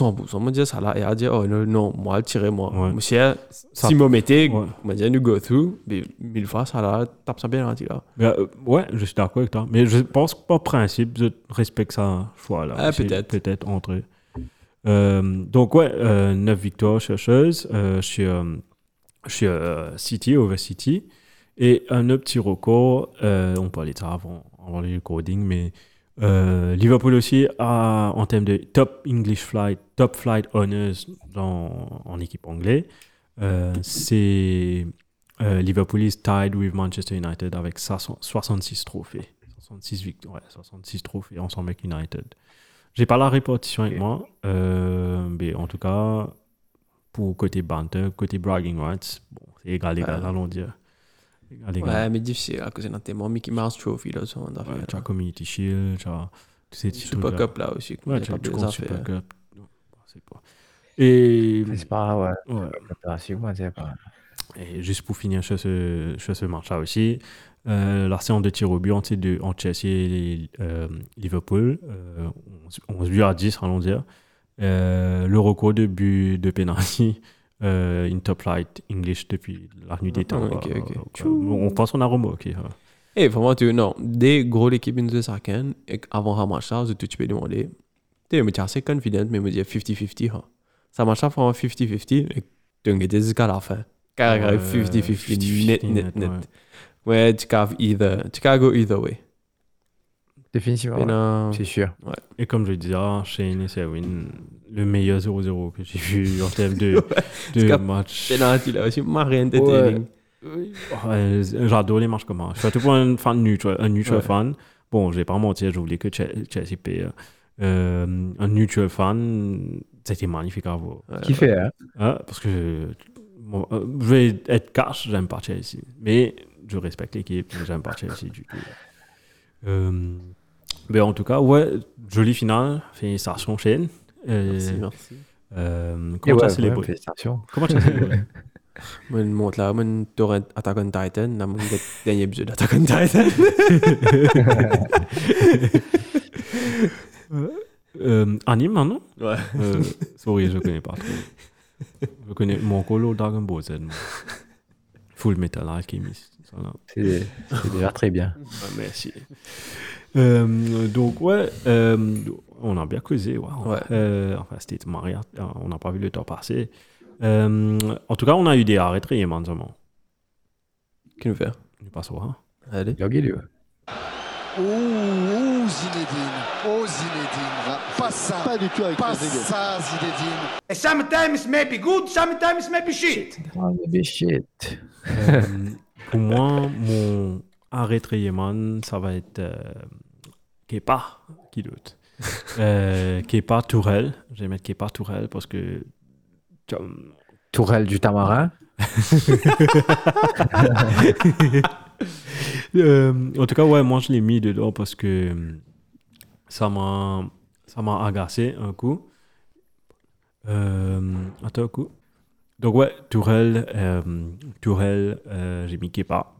On me dit ça là et à dire oh non moi tirer moi ouais. Monsieur ça, si me mettez ouais. On me dit nous go through mais mille fois ça là tape ça bien là ouais je suis d'accord avec toi mais je pense que par principe je respecte ça choix là peut-être entrer donc ouais 9 victoires chercheuses chez City over City et un autre petit record on parlait de ça avant le recording mais Liverpool aussi a en termes de top English flight, top flight honors en équipe anglaise. C'est Liverpool is tied with Manchester United avec 66 trophées. 66 victoires, ouais, 66 trophées ensemble avec United. J'ai pas la répartition avec moi, mais en tout cas, pour côté banter, côté bragging rights, bon, c'est égal, allons dire. Ouais, mais difficile à cause d'un témoin Mickey Mouse Trophy là, ça on a fait. Tu as Community Shield, tu as Super Cup là aussi. Ouais, tu as le Super Cup. C'est pas. Et c'est pas ouais. C'est pas. Et juste pour finir sur ce match là aussi, la séance de tir au but entre Chelsea et Liverpool, 11-10 allons dire. Le record de but de penalty. Une top flight English depuis la nuit des temps. On pense qu'on a remorqué. Et vraiment, des grosses équipes indonésiennes, avant un match, tu peux demander, tu es assez confident, mais me dire 50-50. Ça marche vraiment 50-50, et tu es jusqu'à la fin. Car 50-50, net. Ouais, tu peux go either way. Définitivement, c'est sûr. Ouais. Et comme je le disais, Shane et Serwin, le meilleur 0-0 que j'ai vu en termes de match. Penalty là aussi, marrant entertaining. Ouais, j'adore les matchs comme ça. Je suis surtout pour un fan neutral, fan. Bon, je vais pas mentir, je voulais que Chelsea paye. Un neutral fan, c'était magnifique à voir. Qui fait, hein? Parce que je vais être cash, j'aime pas Chelsea. Mais je respecte l'équipe, j'aime pas Chelsea du tout. Ben en tout cas, ouais, jolie finale, félicitations Shane. Merci. Comment tu as célébré? Félicitations. Comment tu as célébré? Je monte là, je t'aurais Attack on Titan, là, je dernier épisode d'Attack on Titan. Anime maintenant? Ouais. Sorry, je connais pas trop. Je connais mon colo Dragon Ball Z. Full Metal Alchemist. Voilà. C'est déjà très bien. Merci. Donc, ouais, on a bien causé. Wow. Ouais. Enfin, c'était marié. On n'a pas vu le temps passer. En tout cas, on a eu des arrêts très immensément. Qu'est-ce qu'on fait? On passe au rang. Allez. Jorginho. Zinedine. Pas ça. Pas du tout avec pas ça, Zinedine. Sometimes maybe good, sometimes maybe shit. Pour moi, mon arrêt Yeman, ça va être Kepa, qui d'autre Kepa Tourelle. Je vais mettre Kepa Tourelle parce que. Tourelle du Tamarin en tout cas, ouais, moi je l'ai mis dedans parce que ça m'a agacé un coup. Attends un coup. Donc ouais, Tourelle j'ai mis Kepa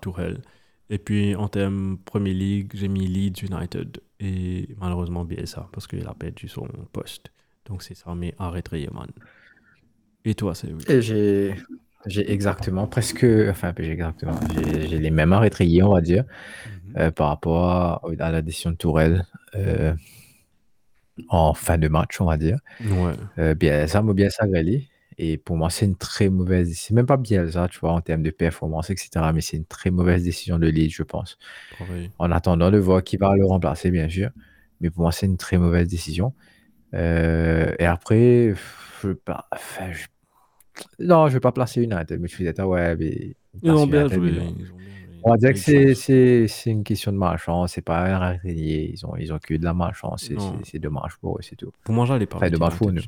Tourelle. Et puis en termes Premier League, j'ai mis Leeds United et malheureusement Bielsa parce qu'il a perdu son poste. Donc c'est ça mes arrêts Yeman. Et toi, c'est oui. Et j'ai exactement, presque, enfin, j'ai les mêmes arrêts triés, on va dire, par rapport à la décision de Tourelle en fin de match, on va dire. Ouais. Bielsa m'a bien sagré. Et pour moi, c'est une très mauvaise décision. C'est même pas Bielsa, tu vois, en termes de performance, etc. Mais c'est une très mauvaise décision de Leeds, je pense. Oui. En attendant de voir qui va le remplacer, bien sûr. Mais pour moi, c'est une très mauvaise décision. Et après, je ne vais pas placer une arrête. Mais je disais, ouais, mais... On va dire que c'est une question de malchance. C'est pas un arrêté. Ils ont que de la malchance. C'est dommage pour eux, c'est tout. Pour moi, j'allais pas. Enfin, dommage pour nous.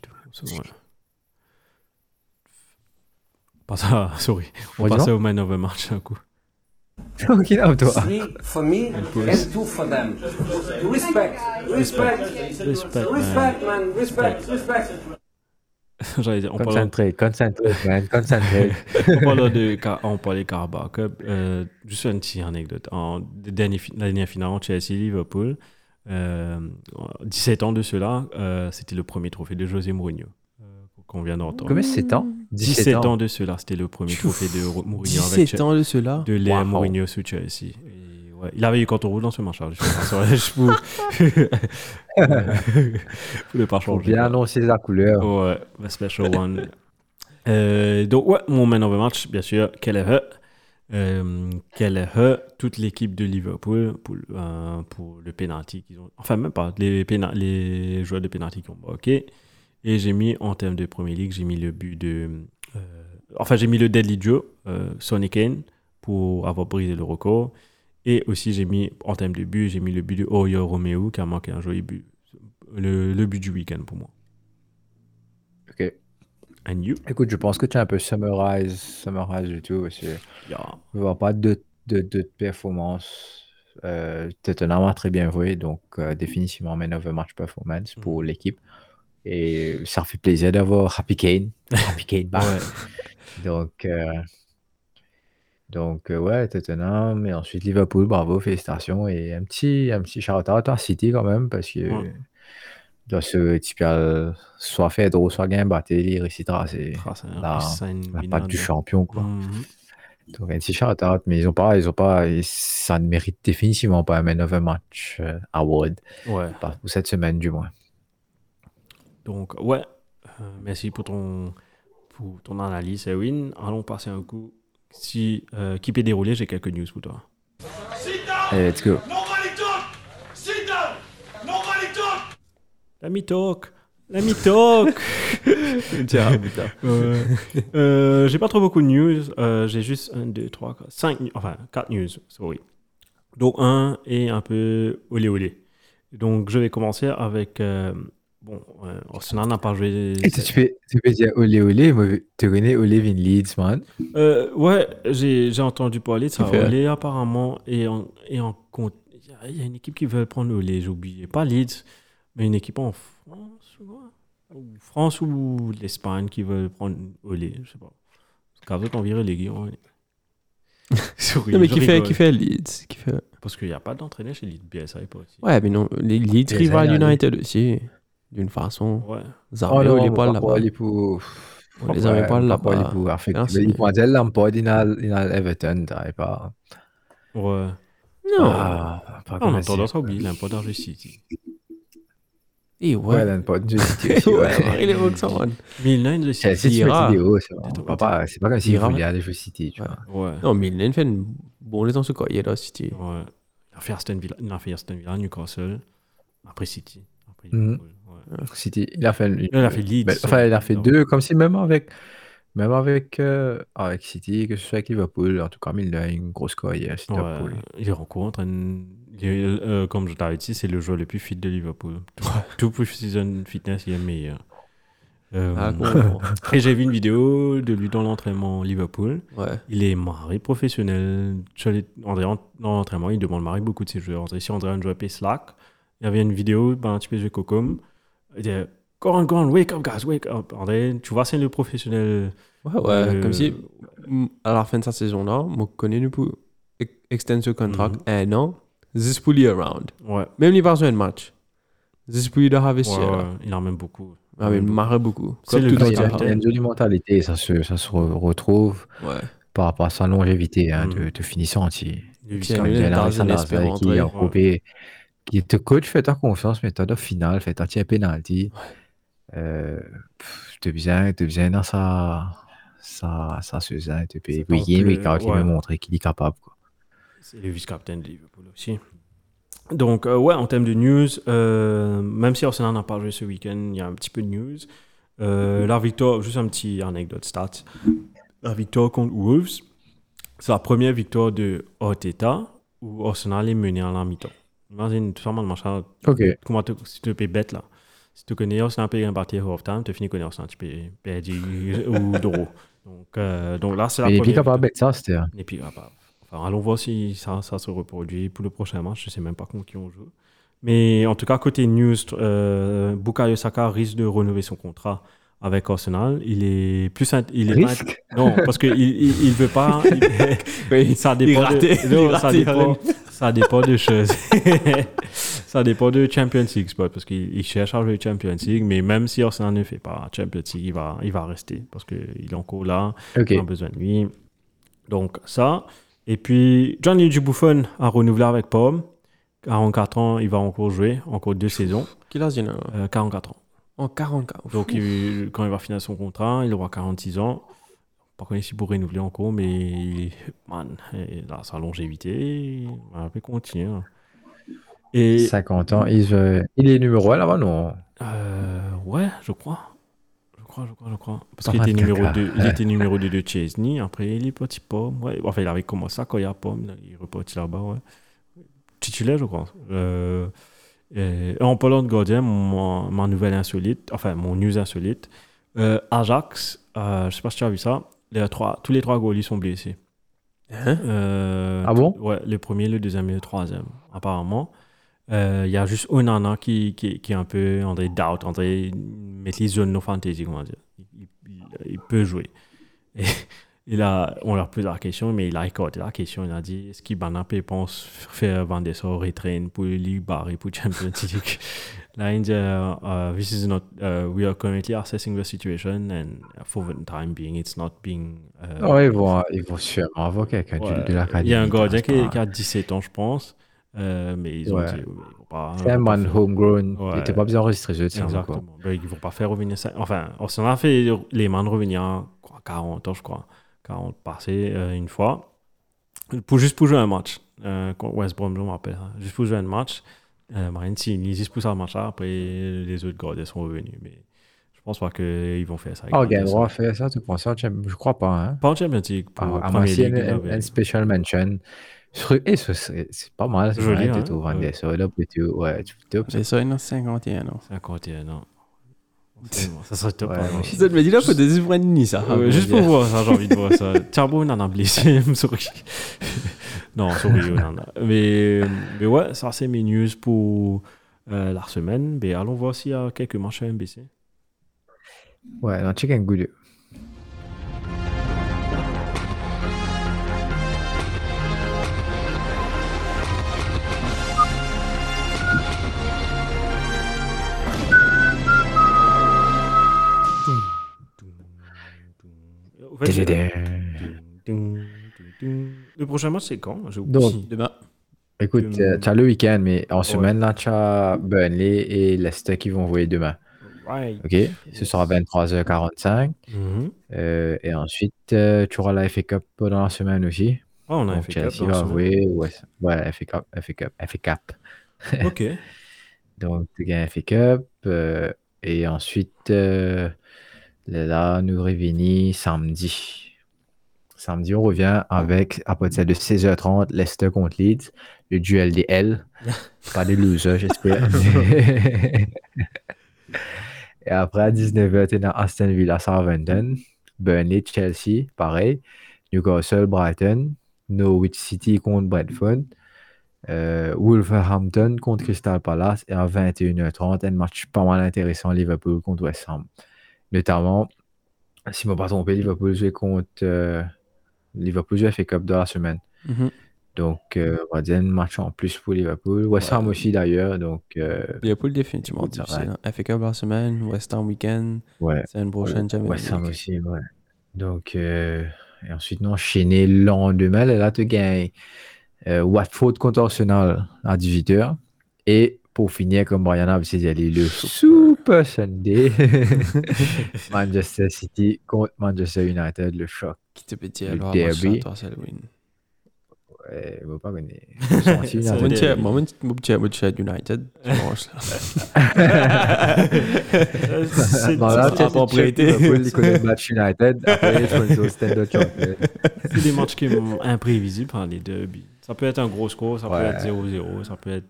On passe au man of the match d'un coup. Ok, non, toi. Three for me and two for them. Respect. J'allais dire, concentré. On parlait de Carabao Cup. Juste une petite anecdote. La dernière finale entre Chelsea et Liverpool, 17 ans de cela, c'était le premier trophée de José Mourinho. Qu'on vient d'entendre. Combien 17 ans de cela, c'était le premier trophée de Mourinho. 17 ans de cela de l'ère Mourinho sous Chelsea. Ouais, il avait eu quand on roule dans ce match. Je ne pas changer. Bien annoncer la couleur. Ouais, the special one. Donc, ouais, mon man of the match, bien sûr, Kelleher, toute l'équipe de Liverpool pour le penalty qu'ils ont. Enfin, même pas, les joueurs de penalty qui ont bloqué. Et j'ai mis, en termes de Premier League, j'ai mis le but de... j'ai mis le Deadly Joe, Sonny Kane, pour avoir brisé le record. Et aussi, j'ai mis, en termes de but, j'ai mis le but de Oyo Romeo, qui a manqué un joli but. Le but du week-end, pour moi. Ok. And you? Écoute, je pense que tu as un peu summarise du tout. Je ne vois pas de performance. Tottenham a très bien joué, donc définitivement man of the match performance pour l'équipe. Et ça fait plaisir d'avoir Happy Kane back. Ouais. Donc, ouais, Tottenham et ensuite Liverpool, bravo, félicitations. Et un petit shout-out à City quand même, parce que dans ce type, soit fait drôle, soit gain, Batelli, Ricitra, c'est la patte du champion, quoi. Mm-hmm. Donc, un petit shout-out, mais ils ont pas, ça ne mérite définitivement pas un Man of a Match award. Ouais. Pas pour cette semaine, du moins. Donc, ouais, merci pour ton analyse, Erwin. Allons passer un coup. Si qui peut dérouler, j'ai quelques news pour toi. Allez, let's go. Sit down. Let me talk. Tiens, putain. J'ai pas trop beaucoup de news. J'ai juste 1, 2, 3, 4, 4 news. Sorry. Donc, un est un peu olé. Donc, je vais commencer avec... Arsenal n'a pas joué. Et tu peux dire olé, moi, tu connais Olé Vin Leeds, man. Ouais, j'ai entendu parler de ça. Olé, apparemment, et en compte. Il y a une équipe qui veut prendre Olé, j'ai oublié. Pas Leeds, mais une équipe en France ou l'Espagne qui veut prendre Olé, je sais pas. Parce qu'on virait les guillons. Non, mais qui fait Leeds Parce qu'il n'y a pas d'entraîneur chez Leeds, Bielsa n'est pas aussi. Ouais, mais non, Leeds rival United aussi. D'une façon, les poils là-bas. Les poils là-bas. Les poils là-bas, il y a Everton, t'arrives pas. Ouais. Non. On a tendance à oublier l'impôt d'Argent City. Et ouais, l'impôt de City. Il est Roxanne. Milner de City. C'est pas comme s'il voulait aller jouer City, tu vois. Ouais. Non, Milner fait une bonne saison ce qu'il y a dans City. Ouais. Il a fait Aston Villa, Newcastle, après City. City, il a fait Leeds. Il a fait deux, comme si même avec City, que ce soit avec Liverpool, en tout cas, il a une grosse carrière. Il rencontre, comme je t'avais dit, c'est le joueur le plus fit de Liverpool. Tout post-season fitness, il est meilleur. Et j'ai vu une vidéo de lui dans l'entraînement Liverpool. Ouais. Il est marié professionnel. Dans l'entraînement, il demande marié beaucoup de ses joueurs. Si André a un joueur Slack, il y avait une vidéo, un petit peu de Cocom. Il disait Go on, wake up, guys, wake up. André, tu vois, c'est le professionnel. Ouais, comme si à la fin de sa saison-là, moi, je connais pour extend ce contract un an. This pull you around. Ouais. Même les personnes de match. This pull you de harvester. Ouais, il en a même beaucoup. Ah oui, il marrait beaucoup. C'est le il a une jolie mentalité, ça se retrouve par rapport à sa longévité de finissant. Comme qui te coach, fais ta confiance, mais tu as la finale, fais ta tiens penalty. Tu es bien dans ça Suzanne, tu peux briller, mais quand il me montrer qu'il est capable. Quoi. C'est le vice-capitaine de Liverpool aussi. Donc, en termes de news, même si Arsenal n'a pas joué ce week-end, il y a un petit peu de news. La victoire, juste un petit anecdote stats. La victoire contre Wolves, c'est la première victoire de Arteta où Arsenal est mené à la mi-temps. Imagine tout simplement le machin. Comment si tu peux bête là. Si tu connais Arsenal, tu peux gagner partie au half-time, tu finis connaître Arsenal, tu peux perdre ou d'euros. Donc là, c'est la première. Et puis, capable bête ça, c'était. Et puis, capable. Alors, allons voir si ça se reproduit pour le prochain match. Je ne sais même pas contre qui on joue. Mais en tout cas, côté news, Bukayo Saka risque de renouveler son contrat avec Arsenal. Non, parce qu'il ne veut pas. Ça dépend de choses. Ça dépend de Champions League, parce qu'il cherche à jouer Champions League. Mais même si Arsenal ne fait pas Champions League, il va rester parce qu'il est encore là. Okay. On a besoin de lui. Donc, ça. Et puis, Gianluigi Buffon a renouvelé avec Pomme. 44 ans, il va encore jouer, encore 2 saisons. Quel âge il a 44 ans. En 44. Donc, quand il va finir son contrat, il aura 46 ans. Par contre, ici, pour renouveler encore, mais là, sa longévité, on peut continuer. Et 50 ans, il est numéro 1 là-bas, non je crois. Parce qu'il était numéro 2, il était numéro 2 de Chesney. Après, il est parti Pomme. Ouais. Enfin, il avait commencé à Koya Pomme. Il est reparti là-bas. Ouais. Titulaire, je crois. En parlant de gardien, ma nouvelle insolite, enfin, mon news insolite, Ajax, je ne sais pas si tu as vu ça, tous les 3 goalies sont blessés. Hein ah bon? Ouais, le premier, le deuxième et le troisième, apparemment. Il y a juste Onana qui est un peu en doubt, en mettre les zones no fantasy, comment dire. Il peut jouer. Et là, on leur pose la question, mais il a écarté la question. Il a dit est-ce qu'Ibanapé pense faire Van der Sar retrain pour lui barrer pour Champions League? Là, il dit this is not, we are currently assessing the situation and for the time being, it's not being. Ils vont sûrement avoir quelqu'un de l'académie. Il y a un gardien qui a 17 ans, je pense. Mais ils ont dit ils vont pas, c'est un man homegrown, il n'était pas bien enregistré, je tiens exactement quoi. Ils ne vont pas faire revenir ça, enfin on a fait les man revenir à 40 ans je crois, 40 passés une fois pour jouer un match contre West Brom, je me rappelle hein. Juste pour jouer un match Marine Signe, ils poussent un match là, après les autres gardiens sont revenus, mais je pense pas qu'ils vont faire ça. Oh, ils vont faire ça, tu penses ça? Je crois pas hein. Pas en Champions League, à moi c'est un special mention. Et c'est pas mal, c'est joli. Hein, tu ça, il a 51 ans. 51 ans. Ça serait top. Ça me dit là, il faut des ouvrages ni ça. Juste pour voir ça, j'ai envie de voir ça. Thiago, on en a blessé, on en a. Mais ouais, ça, c'est mes news pour la semaine. Mais allons voir s'il y a quelques matchs à MBC. Ouais, on check un goût de. Le prochain match, c'est quand? J'ai oublié. Donc, demain. Écoute, tu as le week-end, mais en semaine, là, tu as Burnley et Leicester qui vont jouer demain. Right. OK? Yes. Ce sera à 23h45. Et ensuite, tu auras la FA Cup dans la semaine aussi. Ah, on a donc, FA Cup dans la semaine. Voilà, FA Cup. OK. Donc, tu gagnes FA Cup. Et ensuite... là, nous revenons samedi. Samedi, on revient avec, à partir de 16h30, Leicester contre Leeds, le duel des L. Pas des losers, j'espère. Et après, à 19h, tu es dans Aston Villa, Southampton, Burnley, Chelsea, pareil, Newcastle, Brighton, Norwich City contre Brentford, Wolverhampton contre Crystal Palace, et à 21h30, un match pas mal intéressant, Liverpool contre West Ham. Notamment, si je ne me trompe pas, Liverpool joue FA Cup dans la semaine. Donc, on va dire un match en plus pour Liverpool. West Ham aussi d'ailleurs. Donc, Liverpool définitivement difficile. FA Cup la semaine, West Ham week-end. Ouais. C'est une prochaine Champions League. West Ham aussi, ouais. Donc, et ensuite, nous enchaînons le lendemain. Là, tu gagnes Watford contre Arsenal à 18h. Et pour finir, comme Brianna a décidé d'aller le Super Sunday, Manchester City contre Manchester United, le choc. Qui te peut dire alors, derby. Je ne veux pas gagner. Manchester United, c'est pas propriété. C'est des matchs qui sont imprévisibles par les derby. Ça peut être un gros score, ça peut être 0-0, ça peut être...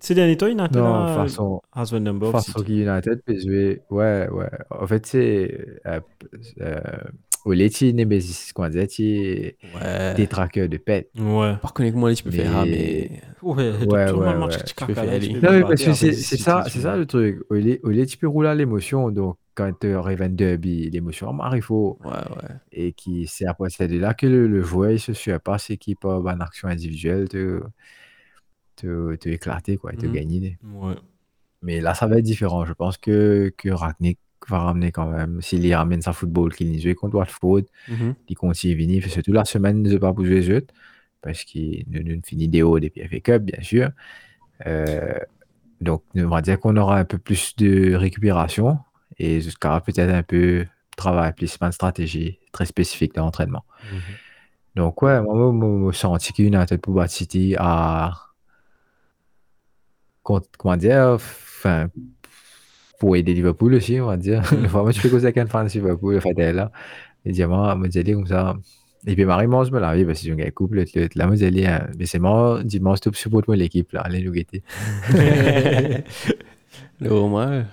C'est dernier temps, United façon United peut jouer. Ouais. En fait, c'est... Oleti Nemesis, qu'on disait, c'est des traqueurs de pète. Ouais. Par contre, moi, tu peux faire ça, mais... Ouais, tout le monde marche, tu peux faire aller. Non, mais parce que c'est ça le truc. Oleti, tu peux rouler à l'émotion, donc quand tu arrives à un derby, l'émotion marre, il faut. Ouais. Et qui, c'est après ça de là que le joueur, il se surpasse et qui peut, en action individuelle, te éclater, quoi, te gagner. Ouais. Mais là, ça va être différent. Je pense que Ragnick va ramener quand même, s'il y ramène sa football qu'il n'y joue contre Watford, il continue venir, parce que toute la semaine ne pas bouger les autres parce qu'il ne finit des hauts des PFA Cup bien sûr, donc on va dire qu'on aura un peu plus de récupération et jusqu'à peut-être un peu travail plus de stratégie très spécifique dans l'entraînement. Donc ouais, moi je senti qu'il y a une tête pour Bad City à comment dire, enfin pour aider Liverpool aussi, on va dire. Moi, je fais cause avec un fan de Liverpool, enfin, t'es là. Et dire, moi, je dis comme ça. Et puis, Marie, moi, je me la vie, parce que j'ai un couple, là, moi, je dis, mais c'est moi, dimanche, tu supportes moi l'équipe, là, allez, nous guetter. Le roman,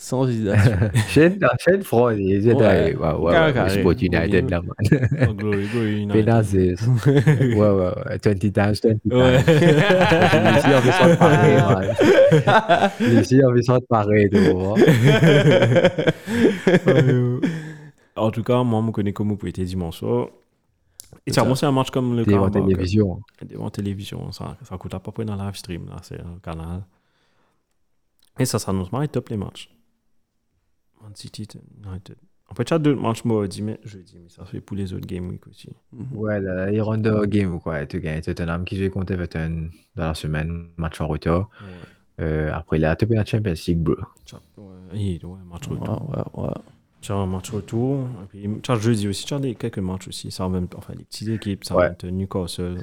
sans hésitation. Chaîne froide, ils étaient ouais, Sport United, là, man. Glory, United. Pénazes. Ouais, 20 times. Ouais. Ici, on veut s'en parler, man. En tout cas, moi, je me connais comme vous pouvez être dimanche soir. Et ça, c'est un match comme le canal. En télévision, ça coûte à peu près dans live stream, là, c'est un canal. Et ça s'annonce mal, top les matchs. Man City, United. En fait, il y a deux matchs jeudi, mais ça se fait pour les autres Game Week aussi. Ouais, là, il rentre dans Game, quoi. Tu gagnes Tottenham qui joue contre Everton dans la semaine, match en retard. Ouais. Après, il a topé la Champions League, bro. Ouais, match retour. Ouais. Tu as un match retour. Et puis, tu as jeudi aussi, tu as quelques matchs aussi. Ça même, enfin, les petites équipes, ça va être Newcastle.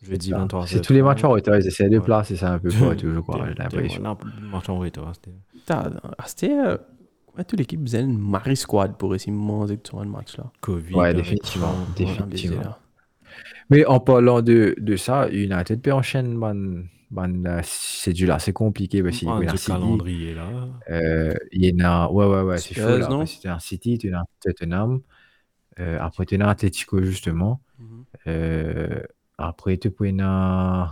Jeudi 23h. C'est tous les matchs en retard, ils essaient de placer ça un peu pour toujours, quoi. J'ai l'impression. Match en retard, c'était. Toute l'équipe faisait une Marie Squad pour essayer de manger tout un match là. Covid. Ouais, définitivement. Mais en parlant de ça, United peut enchaîner, c'est du là, c'est compliqué. Parce qu'il y a un calendrier là. Il y en a. Ouais, c'est chaud là. C'était un City, tu as un Tottenham. Après, tu as un Atletico justement. Après, tu peux un.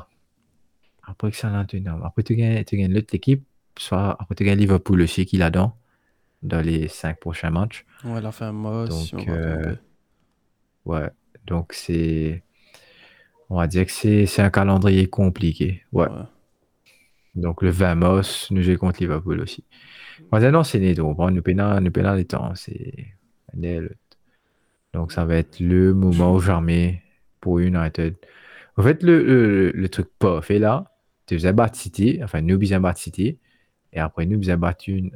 Après, que ça là, tu gagnes l'autre équipe. Soit après, tu gagnes Liverpool aussi qui est là-dedans. Dans les 5 prochains matchs. Ouais, la fin mois. Donc, si ouais. Donc, c'est. On va dire que c'est un calendrier compliqué. Ouais. Donc, le 20 mars, nous jouons contre Liverpool aussi. On va dire, non, c'est né. Donc, nous peinons les temps. C'est. Donc, ça va être le moment où jamais pour United. En fait, le truc pas fait là, tu faisais battre City, enfin, nous faisons battre City. Et après, nous avons battu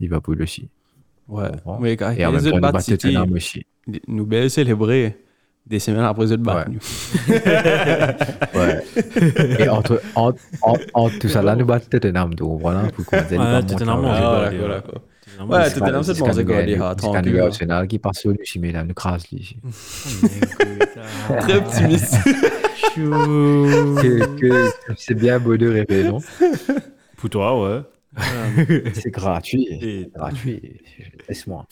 Liverpool aussi. Ouais. Mais quand et en même temps, nous avons battu Tottenham aussi. Nous avons célébré des semaines après nous battu. Ouais. Et entre tout ça, là, nous battu Tottenham. Donc voilà, pour qu'on dise. Tottenham, on ouais, Tottenham, c'est bon, c'est quoi, les gars. C'est un nouvel Arsenal qui passe au Luchimé, là, nous crasse, lui. Très optimiste. C'est bien beau de rêver, non? Pour toi, ouais. C'est gratuit. Laisse-moi.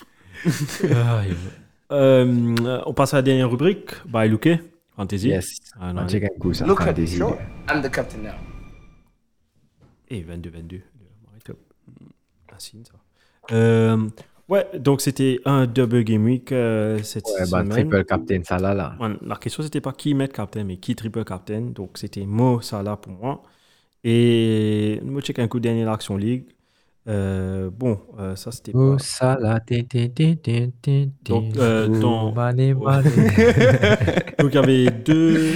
On passe à la dernière rubrique. By Luke, Fantasy. Yes. Look at this show. I'm the captain now. Et 22-22. Merci, ça. Ouais, donc c'était un double game week cette semaine. Triple captain Salah là. Ouais, la question c'était pas qui mettre captain, mais qui triple captain. Donc c'était Mo Salah pour moi. Et nous check un coup dernier l'Action League. Ça c'était pas. Mo Salah. Donc donc il y avait deux.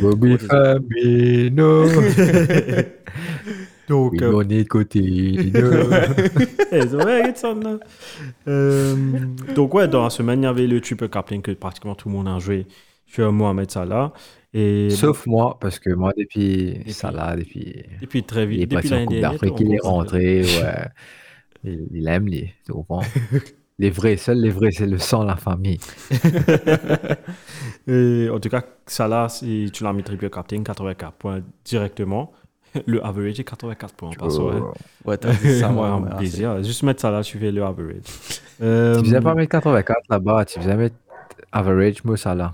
Bobby Fabinho. Donc, on est côté. Donc, ouais, dans la semaine, il y avait le triple captain que pratiquement tout le monde a joué sur Mohamed Salah. Et sauf moi, parce que moi, depuis Salah, depuis très vite, depuis l'année dernière, il est rentré. Ouais. Il aime tu comprends? Les vrais, seuls les vrais, c'est le sang, la famille. Et, en tout cas, Salah, si tu l'as mis triple captain, 84 points directement. Le average est 84 points en passant. Ouais, t'as dit ça, moi, un plaisir. Juste mettre ça là, tu fais le average. Tu faisais pas mettre 84 là-bas, tu faisais mettre average, moi, ça là.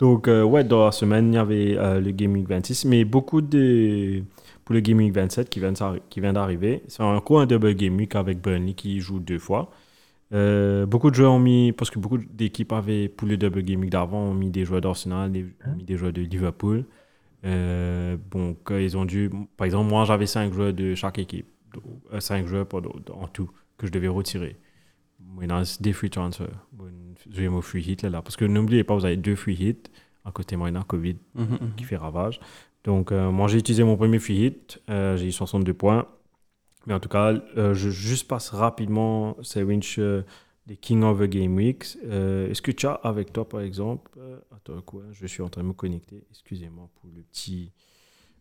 Donc, ouais, dans la semaine, il y avait le Game Week 26, mais beaucoup de. Pour le Game Week 27 qui vient d'arriver, c'est encore un double Game Week avec Burnley qui joue deux fois. Beaucoup de joueurs ont mis, parce que beaucoup d'équipes avaient, pour le double Game Week d'avant, ont mis des joueurs d'Arsenal, ont mis des joueurs de Liverpool. Ils ont dû, par exemple, moi j'avais 5 joueurs de chaque équipe, 5 joueurs en tout que je devais retirer. Maintenant, c'est des free transfers. Je vais au free hit là, parce que n'oubliez pas, vous avez 2 free hits à côté maintenant, Covid qui fait ravage. Donc, moi j'ai utilisé mon premier free hit, j'ai eu 62 points. Mais en tout cas, je juste passe rapidement ces winch des King of the Game Weeks. Est-ce que tu as avec toi, par exemple, attends quoi, je suis en train de me connecter, excusez-moi pour le petit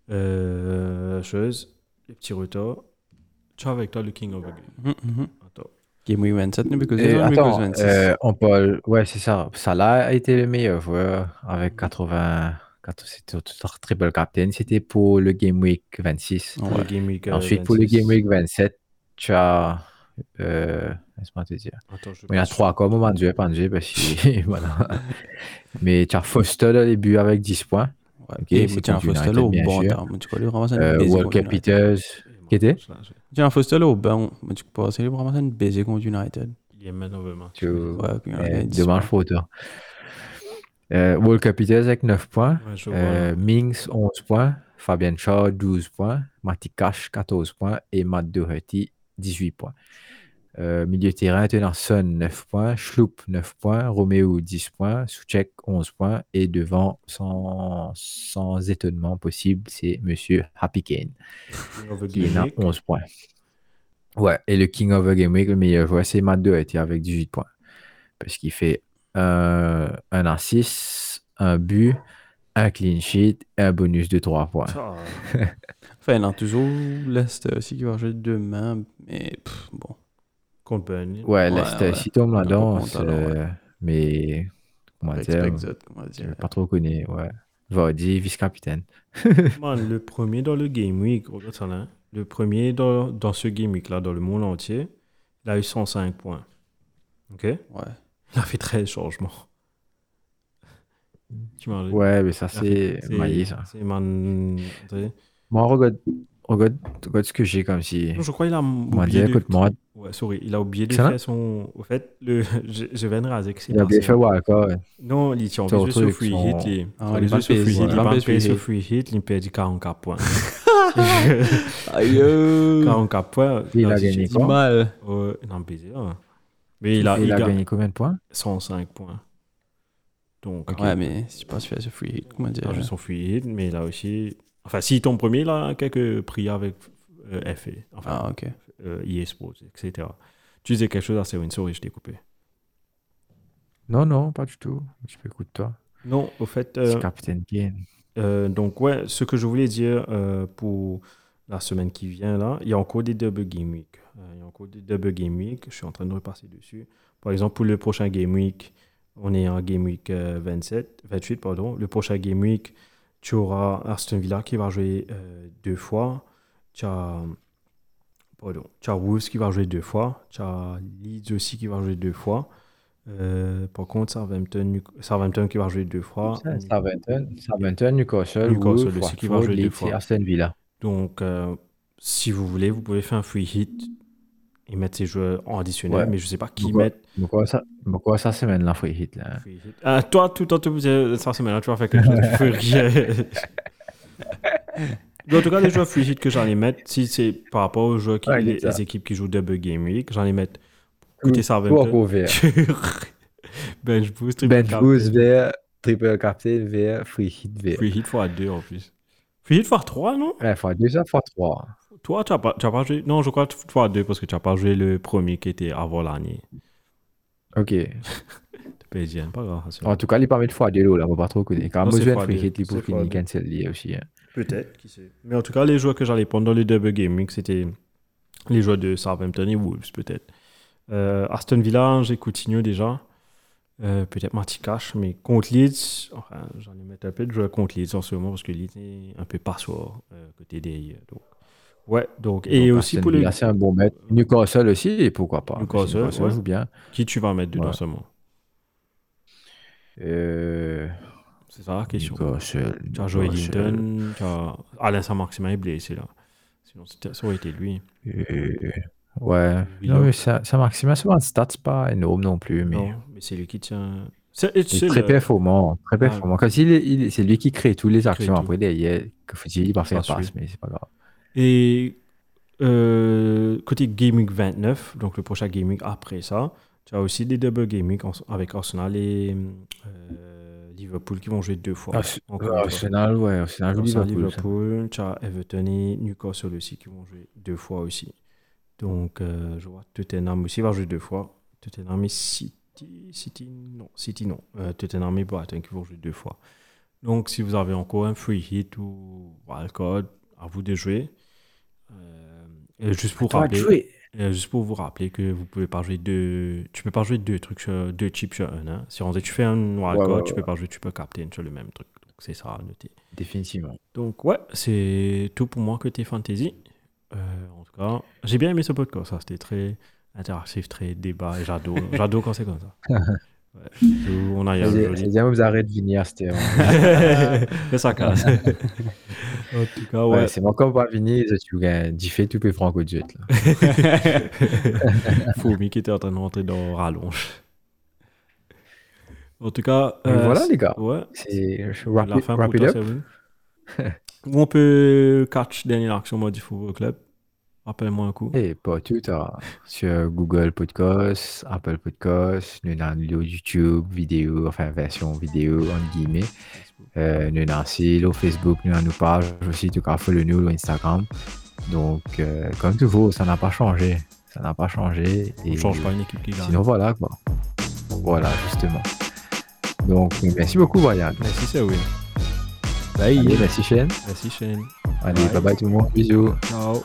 le petit retard. Tu as avec toi le King of the Game. Attends. Game Week 27, attends, 26. On parle, ouais, c'est ça. Salah a été le meilleur joueur avec 80. C'était triple captain, c'était pour le Game Week 26. Ouais. Le Game Week, ensuite, 26. Pour le Game Week 27, tu as. Laisse-moi te dire. Attends, il y a 3 comme au Mandjé, parce que voilà. Mais tu as Foster au début avec 10 points. Ouais, okay, mais tu as Foster au bon temps. Tu peux lui ramasser une baiser. Walker Peters. Qu'était tu as Foster au bon. Tu peux passer lui ramasser une baiser contre United. Il est maintenant vraiment. Dommage pour toi. Walker Peters avec 9 points. Ouais, Mings 11 points. Fabien Shaw 12 points. Matty Cash 14 points. Et Matt Doherty 18 points. Milieu de terrain, tenant Son 9 points, Schlupp 9 points, Roméo 10 points, Souchek 11 points, et devant, sans étonnement possible, c'est Monsieur Happy Kane, qui a 11 points. Ouais, et le King of the Game Week, le meilleur joueur, c'est Matt Doherty avec 18 points. Parce qu'il fait un assist, un but, un clean sheet, et un bonus de 3 points. Oh. Enfin, il y en a toujours Leicester aussi qui va jouer demain, mais bon. Contre Burnley. Ouais, Leicester, si tombe là-dedans, mais comment dire, je ne pas trop connu. Ouais. Vardy, vice-capitaine. Le premier dans le Game Week, le premier dans ce Game Week-là, dans le monde entier, il a eu 105 points. OK? Ouais. Il a fait 13 changements. Ouais, mais ça, c'est maillé, ça. C'est moi, regarde ce que j'ai comme si. Je crois qu'il a oublié. Ouais, sorry, il a oublié de faire son. Au fait, je vais le raser. Il a oublié de faire quoi? Non, il tient en plus le free hit. Il a fait le free hit, il a perdu 44 points. Aïe! 44 points. Il a gagné quoi? Non, baiser. Mais il a gagné combien de points? 105 points. Donc, ouais, mais si tu passes faire ce free hit, comment dire? Son free hit, mais là aussi. Enfin, s'il tombe premier, il a quelques prix avec FA. Enfin, OK. EA Sports, etc. Tu disais quelque chose à Sewinsour et je t'ai coupé. Non, pas du tout. Je peux écouter toi. Non, au fait. C'est Captain Kane. Donc, ouais, ce que je voulais dire pour la semaine qui vient, là, il y a encore des double game week. Je suis en train de repasser dessus. Par exemple, pour le prochain game week, on est en game week 28. Le prochain game week. Tu auras Aston Villa qui va jouer 2 fois. Tu as Wolves qui va jouer 2 fois. Tu as Leeds aussi qui va jouer 2 fois. Par contre, Southampton qui va jouer 2 fois. Southampton, Newcastle aussi qui va jouer 2 fois. Aston Villa. Donc, si vous voulez, vous pouvez faire un free hit Ils mettent ces joueurs en additionnel, mais je sais pas qui mettent. Beaucoup à ça semaine là, free hit là. Toi, tout en tout, ça semaine là, tu vas faire quelque chose. En tout cas, les joueurs free hit que j'allais mettre, si c'est par rapport aux joueurs qui, les équipes qui jouent double game week, j'allais mettre. Écoutez ça avec Bench boost, triple captain, vers free hit, vers. Free hit fois 2 en plus. Free hit fois 3, non? Ouais, fois 2, ça fois 3. Toi, tu n'as pas joué. Non, je crois que tu as deux parce que tu n'as pas joué le premier qui était avant l'année. Ok. PSGN, pas grave. En tout cas, il permet de fois deux là, on ne va pas trop connaître. Quand même, je vais être free hit, il faut finir cancel lié aussi. Hein. Peut-être, qui sait. Mais en tout cas, les joueurs que j'allais prendre dans le double game, c'était les joueurs de Southampton et Wolves, peut-être. Aston Villa, j'ai Coutinho déjà. Peut-être Matikash, mais contre Leeds, enfin, j'en ai mettre un peu de joueurs contre Leeds en ce moment parce que Leeds est un peu passoire côté des. Donc. Ouais, donc, et aussi Aston pour Villa, les. C'est un bon maître. Newcastle aussi, et pourquoi pas. Newcastle joue bien. Qui tu vas mettre dedans seulement C'est ça la question. Newcastle. Tu as Joey Linton, tu as Alain Saint-Maximin est blessé là. Sinon, ça aurait été lui. Ouais. Non, mais Saint-Maximin, souvent, le stats, c'est pas énorme non plus. Mais... Non, mais c'est lui qui tient. C'est très performant. Très performant. Comme s'il, c'est lui qui crée tous les actions après derrière. Il va faire passe, mais c'est pas grave. Et côté Gaming 29, donc le prochain Gaming après ça, tu as aussi des double gaming avec Arsenal et Liverpool qui vont jouer deux fois. Arsenal, Liverpool. Tu as Everton et Newcastle aussi qui vont jouer deux fois aussi. Donc je vois Tottenham aussi va jouer deux fois. Tottenham et City non. Tottenham et Brighton qui vont jouer deux fois. Donc si vous avez encore un free hit ou wildcard, à vous de jouer. Juste pour vous rappeler que vous pouvez pas jouer deux. Tu peux pas jouer deux trucs, deux chips sur un. Hein. Si on dit tu fais un wildcard, peux pas jouer, tu peux capter sur le même truc. Donc c'est ça à noter. Définitivement. Donc ouais, c'est tout pour moi côté fantasy. En tout cas, j'ai bien aimé ce podcast. Ça, c'était très interactif, très débat. Et j'adore quand c'est comme ça. Ouais. On a bien vous arrêtez de venir, c'était. C'est ça casse. En tout cas, ouais. C'est bon, comme Pavini, tu gagnes 10 faits, tu peux franco jet. Fourmi qui était en train de rentrer dans rallonge. En tout cas. Voilà, les gars. Ouais. C'est la fin pour toi, c'est on peut catch dernière action moi du Football Club. Rappelle-moi un coup. Et pas tout, sur Google Podcast, Apple Podcast, nous dans YouTube, vidéo, enfin version vidéo, entre guillemets. Nous dans le Facebook, nous dans nos pages aussi, tout cas, follow-nous sur Instagram. Donc, comme toujours, ça n'a pas changé. On ne change pas une équipe qui gagne. Sinon, voilà quoi. Voilà, justement. Donc, merci beaucoup, Brian. Merci, c'est oui. Bye. Allez, merci, Shane. Allez, bye bye tout le monde. Bisous. Ciao.